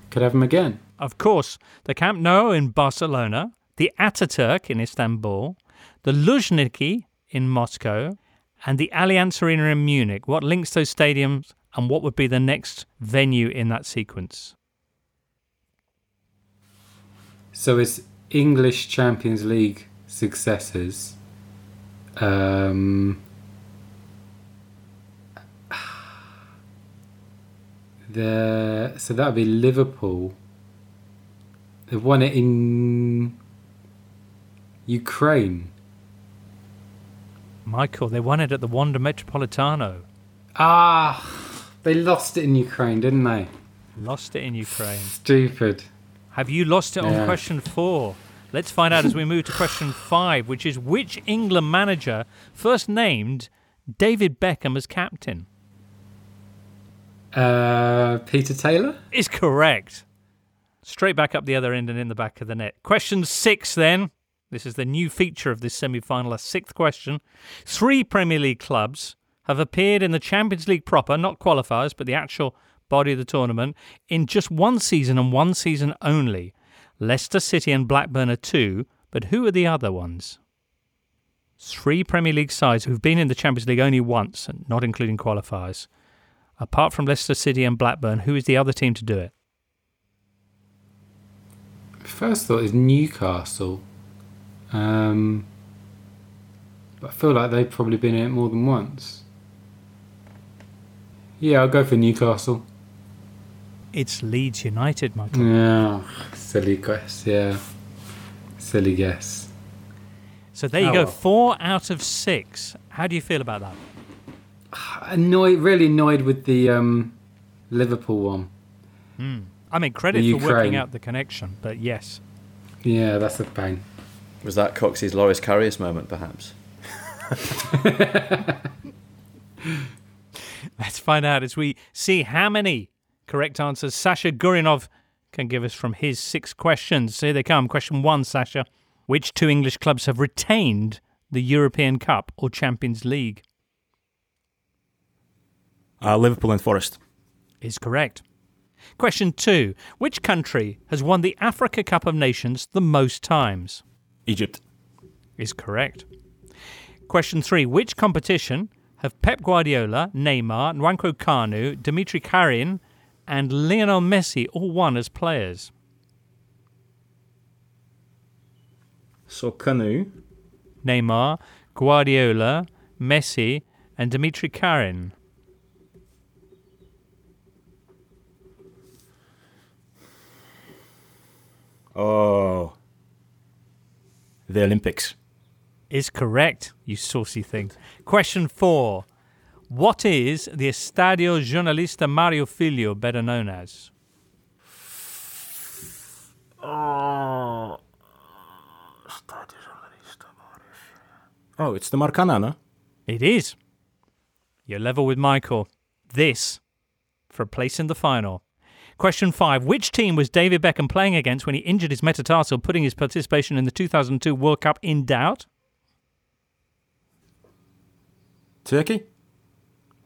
Could have them again. Of course. The Camp Nou in Barcelona, the Atatürk in Istanbul, the Luzhniki in Moscow, and the Allianz Arena in Munich. What links those stadiums and what would be the next venue in that sequence? So it's English Champions League successes. Um, the so that would be Liverpool. They've won it in Ukraine. Michael, they won it at the Wanda Metropolitano. Ah, they lost it in Ukraine, didn't they? Lost it in Ukraine. Stupid. Have you lost it yeah. on question four? Let's find out as we move to question five, which is which England manager first named David Beckham as captain? Uh, Peter Taylor? Is correct. Straight back up the other end and in the back of the net. Question six then. This is the new feature of this semi-final, a sixth question. Three Premier League clubs have appeared in the Champions League proper, not qualifiers, but the actual body of the tournament, in just one season and one season only. Leicester City and Blackburn are two, but who are the other ones? Three Premier League sides who've been in the Champions League only once, and not including qualifiers. Apart from Leicester City and Blackburn, who is the other team to do it? First thought is Newcastle. Um, but I feel like they've probably been in it more than once. Yeah, I'll go for Newcastle. It's Leeds United, Michael. Yeah, silly guess, yeah. Silly guess. So there you oh, go, well. four out of six. How do you feel about that? Annoyed, really annoyed with the um, Liverpool one. Mm. I mean, credit the for Ukraine. Working out the connection, but yes. Yeah, that's a pain. Was that Cox's Loris Karius moment, perhaps? Let's find out as we see how many correct answers Sasha Goryanov can give us from his six questions. Here they come. Question one, Sasha. Which two English clubs have retained the European Cup or Champions League? Uh, Liverpool and Forest. Is correct. Question two. Which country has won the Africa Cup of Nations the most times? Egypt. Is correct. Question three. Which competition have Pep Guardiola, Neymar, Nwankwo Kanu, Dimitri Karin and Lionel Messi all won as players? So Kanu, Neymar, Guardiola, Messi and Dimitri Karin. Oh... The Olympics. Is correct, you saucy thing. Question four. What is the Estadio Jornalista Mario Filho better known as? Oh, Estadio Jornalista Mario Filho. Oh, it's the Maracanã. It is. You're level with Michael. This for a place in the final. Question five. Which team was David Beckham playing against when he injured his metatarsal, putting his participation in the two thousand two World Cup in doubt? Turkey?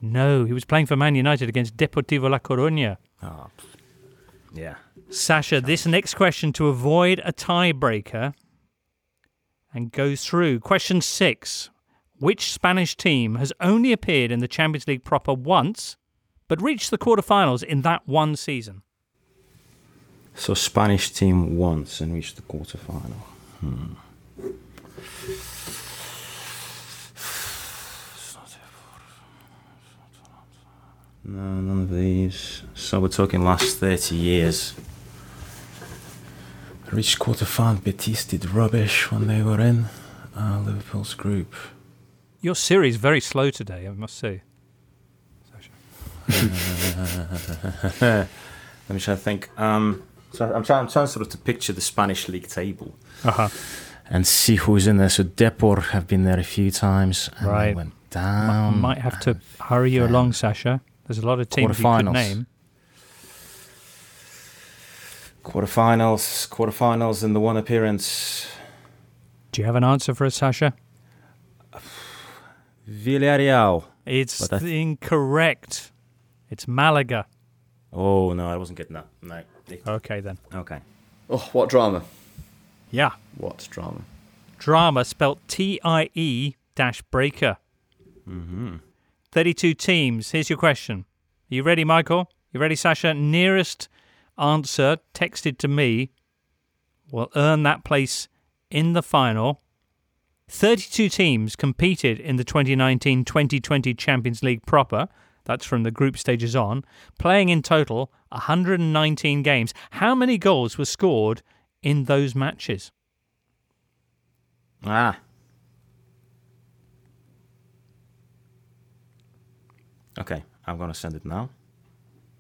No, he was playing for Man United against Deportivo La Coruña. Oh, yeah. Sasha, this next question to avoid a tiebreaker and go through. Question six. Which Spanish team has only appeared in the Champions League proper once, but reached the quarterfinals in that one season? So Spanish team once and reached the quarterfinal. Hmm. No, none of these. So we're talking last thirty years. reached quarterfinal. Betis did rubbish when they were in uh, Liverpool's group. Your series very slow today, I must say. Let me try to think. Um, so I'm trying, I'm trying sort of to picture the Spanish league table uh-huh. and see who's in there. So Depor have been there a few times, and right. they went down. I might have to hurry you along, Sasha. There's a lot of teams you could name. Quarterfinals, quarterfinals, in the one appearance. Do you have an answer for us, Sasha? Villarreal. It's th- incorrect. It's Malaga. Oh, no, I wasn't getting that. No. Okay, then. Okay. Oh, what drama. Yeah. What drama? Drama, spelt T I E dash breaker. Mm-hmm. thirty-two teams. Here's your question. Are you ready, Michael? You ready, Sasha? Nearest answer texted to me will earn that place in the final. thirty-two teams competed in the twenty nineteen twenty twenty Champions League proper. That's from the group stages on, playing in total one hundred nineteen games. How many goals were scored in those matches? Ah. Okay, I'm going to send it now.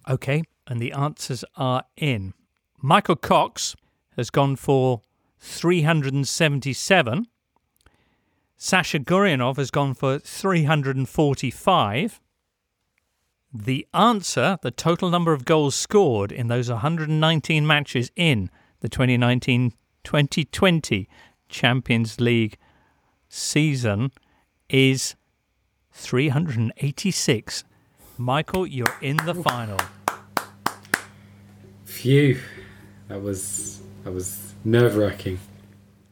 Okay, and the answers are in. Michael Cox has gone for three hundred seventy-seven. Sasha Goryanov has gone for three hundred forty-five. The answer, the total number of goals scored in those one hundred nineteen matches in the twenty nineteen twenty twenty Champions League season, is three hundred eighty-six. Michael, you're in the final. Phew. That was, that was nerve-wracking.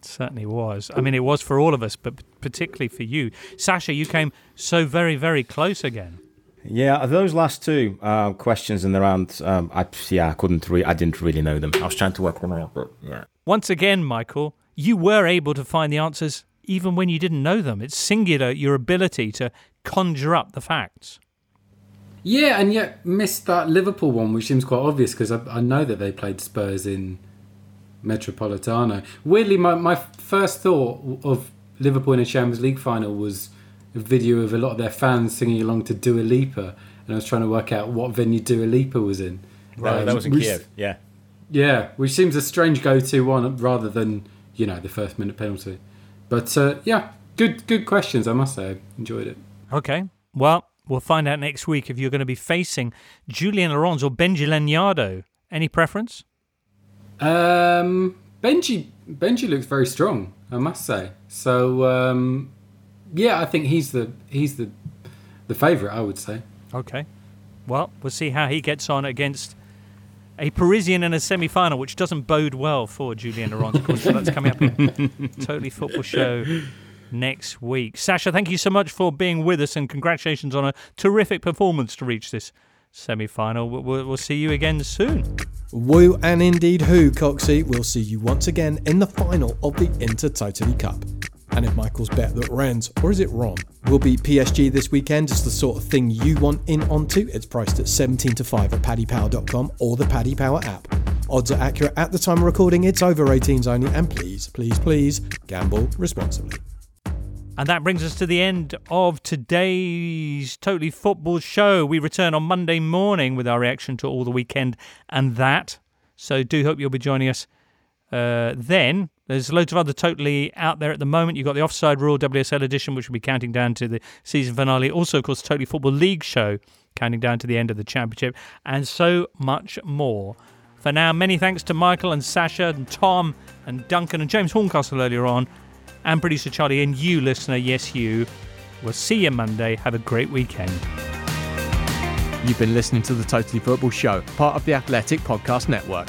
It certainly was. I mean, it was for all of us, but particularly for you. Sasha, you came so very, very close again. Yeah, those last two uh, questions in the round, um, I, yeah, I couldn't. Re- I didn't really know them. I was trying to work them out, but yeah. Once again, Michael, you were able to find the answers even when you didn't know them. It's singular your ability to conjure up the facts. Yeah, and yet missed that Liverpool one, which seems quite obvious because I, I know that they played Spurs in Metropolitano. Weirdly, my, my first thought of Liverpool in a Champions League final was a video of a lot of their fans singing along to Dua Lipa, and I was trying to work out what venue Dua Lipa was in. Right, um, that was in which, Kiev, yeah. Yeah, which seems a strange go-to one rather than, you know, the first-minute penalty. But, uh, yeah, good good questions, I must say. I enjoyed it. Okay, well, we'll find out next week if you're going to be facing Julian Laurens or Benji Laniado. Any preference? Um, Benji, Benji looks very strong, I must say. So, um... yeah, I think he's the he's the the favourite, I would say. Okay. Well, we'll see how he gets on against a Parisian in a semi-final, which doesn't bode well for Julian Laurens, of course. But that's coming up in Totally Football Show next week. Sasha, thank you so much for being with us, and congratulations on a terrific performance to reach this semi-final. We'll, we'll see you again soon. Woo and indeed who, Coxie. We'll see you once again in the final of the Inter Totally Cup. And if Michael's bet that Rennes, or is it Rom, will beat P S G this weekend is the sort of thing you want in on to, it's priced at seventeen to five at paddy power dot com or the Paddy Power app. Odds are accurate at the time of recording, it's over eighteens only, and please, please, please, gamble responsibly. And that brings us to the end of today's Totally Football Show. We return on Monday morning with our reaction to all the weekend and that. So do hope you'll be joining us uh, then. There's loads of other Totally out there at the moment. You've got the Offside Rule W S L edition, which will be counting down to the season finale. Also, of course, Totally Football League show, counting down to the end of the championship, and so much more. For now, many thanks to Michael and Sasha and Tom and Duncan and James Horncastle earlier on, and producer Charlie and you, listener, yes, you. We'll see you Monday. Have a great weekend. You've been listening to the Totally Football Show, part of the Athletic Podcast Network.